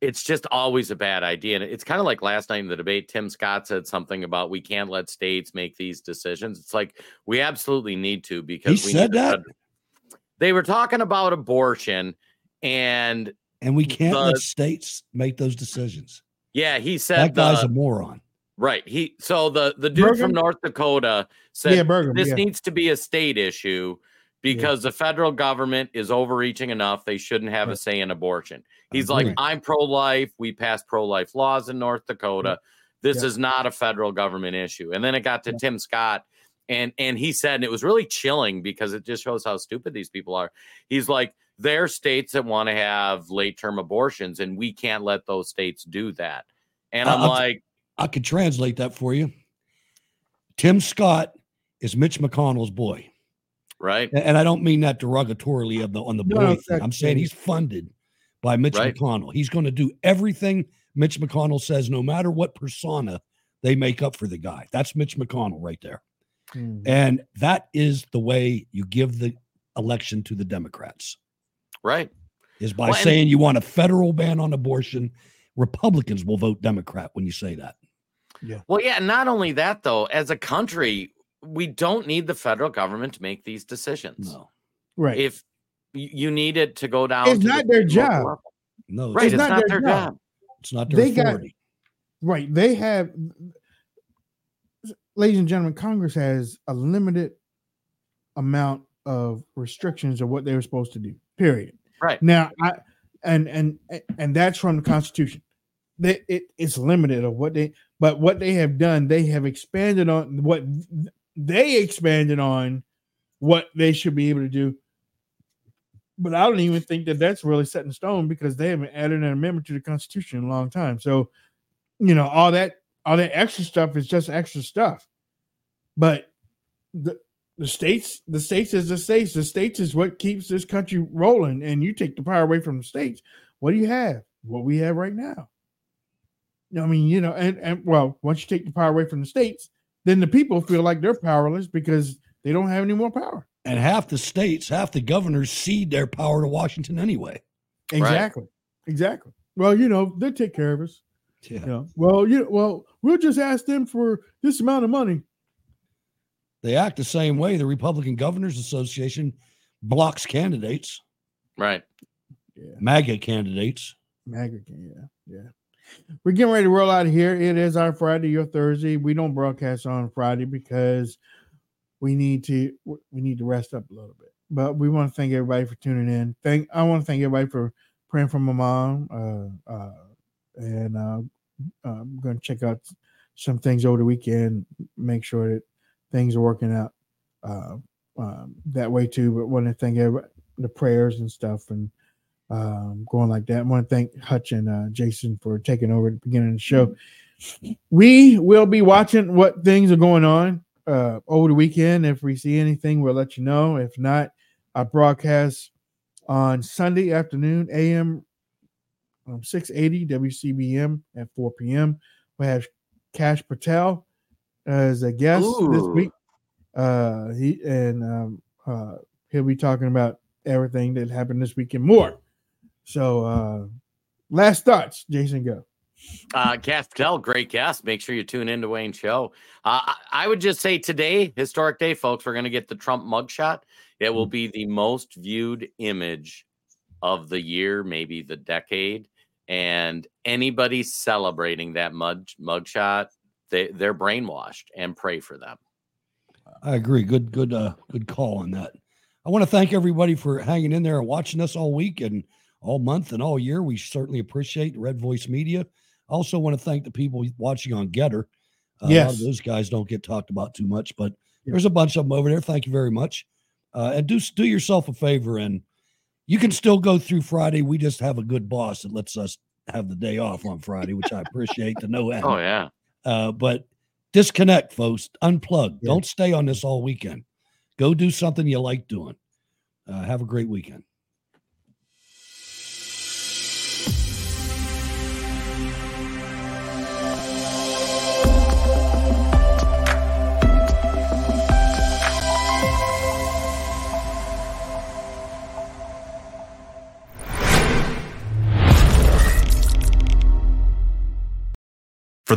it's just always a bad idea. And it's kind of like last night in the debate, Tim Scott said something about, we can't let states make these decisions. It's like, we absolutely need to, because he we said that to, they were talking about abortion and, and we can't the, let states make those decisions. Yeah. He said that guy's the, a moron. Right. He so the, the dude Burgum? from North Dakota said yeah, Burgum, this yeah. needs to be a state issue because yeah. the federal government is overreaching enough. They shouldn't have right. a say in abortion. He's uh, like, right. I'm pro-life. We passed pro-life laws in North Dakota. Yeah. This yeah. is not a federal government issue. And then it got to yeah. Tim Scott and and he said, and it was really chilling because it just shows how stupid these people are. He's like, there are states that want to have late term abortions and we can't let those states do that. And I'm uh, like. I could translate that for you. Tim Scott is Mitch McConnell's boy. Right. And I don't mean that derogatorily of the, on the boy. No, thing. I'm saying he's funded by Mitch right. McConnell. He's going to do everything Mitch McConnell says, no matter what persona they make up for the guy. That's Mitch McConnell right there. Mm. And that is the way you give the election to the Democrats. Right. Is by well, saying and- you want a federal ban on abortion. Republicans will vote Democrat when you say that. Yeah. Well, yeah. Not only that, though, as a country, we don't need the federal government to make these decisions. No. Right. If you need it to go down, it's not their job. No, it's right. It's not their job. It's not their authority. Right. They have, ladies and gentlemen, Congress has a limited amount of restrictions of what they were supposed to do. Period. Right. Now, I, and and and that's from the Constitution. They, it, it's limited of what they, but what they have done, they have expanded on what they expanded on what they should be able to do. But I don't even think that that's really set in stone, because they haven't added an amendment to the Constitution in a long time. So, you know, all that all that extra stuff is just extra stuff. But the the states, the states is the states. The states is what keeps this country rolling. And you take the power away from the states, what do you have? What we have right now. I mean, you know, and, and well, once you take the power away from the states, then the people feel like they're powerless because they don't have any more power. And half the states, half the governors cede their power to Washington anyway. Exactly. Right. Exactly. Well, you know, they take care of us. Yeah. You know, well, you well, we'll just ask them for this amount of money. They act the same way. The Republican Governors Association blocks candidates. Right. Yeah. MAGA candidates. MAGA, yeah, yeah. We're getting ready to roll out of here. It is our Friday, your Thursday. We don't broadcast on Friday because we need to we need to rest up a little bit. But we want to thank everybody for tuning in. Thank I want to thank everybody for praying for my mom. Uh, uh, and uh, I'm going to check out some things over the weekend, make sure that things are working out uh, um, that way too. But want to thank everybody, the prayers and stuff, and Um, going like that. I want to thank Hutch and uh, Jason for taking over at the beginning of the show. We will be watching what things are going on uh, over the weekend. If we see anything, we'll let you know. If not, I broadcast on Sunday afternoon, A M um, six eighty W C B M at four p.m. We have Cash Patel as a guest Ooh. this week. Uh, he and um, uh, he'll be talking about everything that happened this week and more. So, uh, last thoughts, Jason, go. Uh, Cash Patel, great guest. Make sure you tune into Wayne's show. Uh, I, I would just say today, historic day, folks, we're going to get the Trump mugshot. It will be the most viewed image of the year, maybe the decade. And anybody celebrating that mug mugshot, they, they're brainwashed, and pray for them. I agree. Good, good, uh, good call on that. I want to thank everybody for hanging in there and watching us all week and all month and all year. We certainly appreciate Red Voice Media. I also want to thank the people watching on Getter. Uh, yes. A lot of those guys don't get talked about too much, but yeah. There's a bunch of them over there. Thank you very much. Uh, and do, do yourself a favor, and you can still go through Friday. We just have a good boss that lets us have the day off on Friday, which I appreciate to no end. Oh, yeah. Uh, but disconnect, folks. Unplug. Yeah. Don't stay on this all weekend. Go do something you like doing. Uh, have a great weekend. For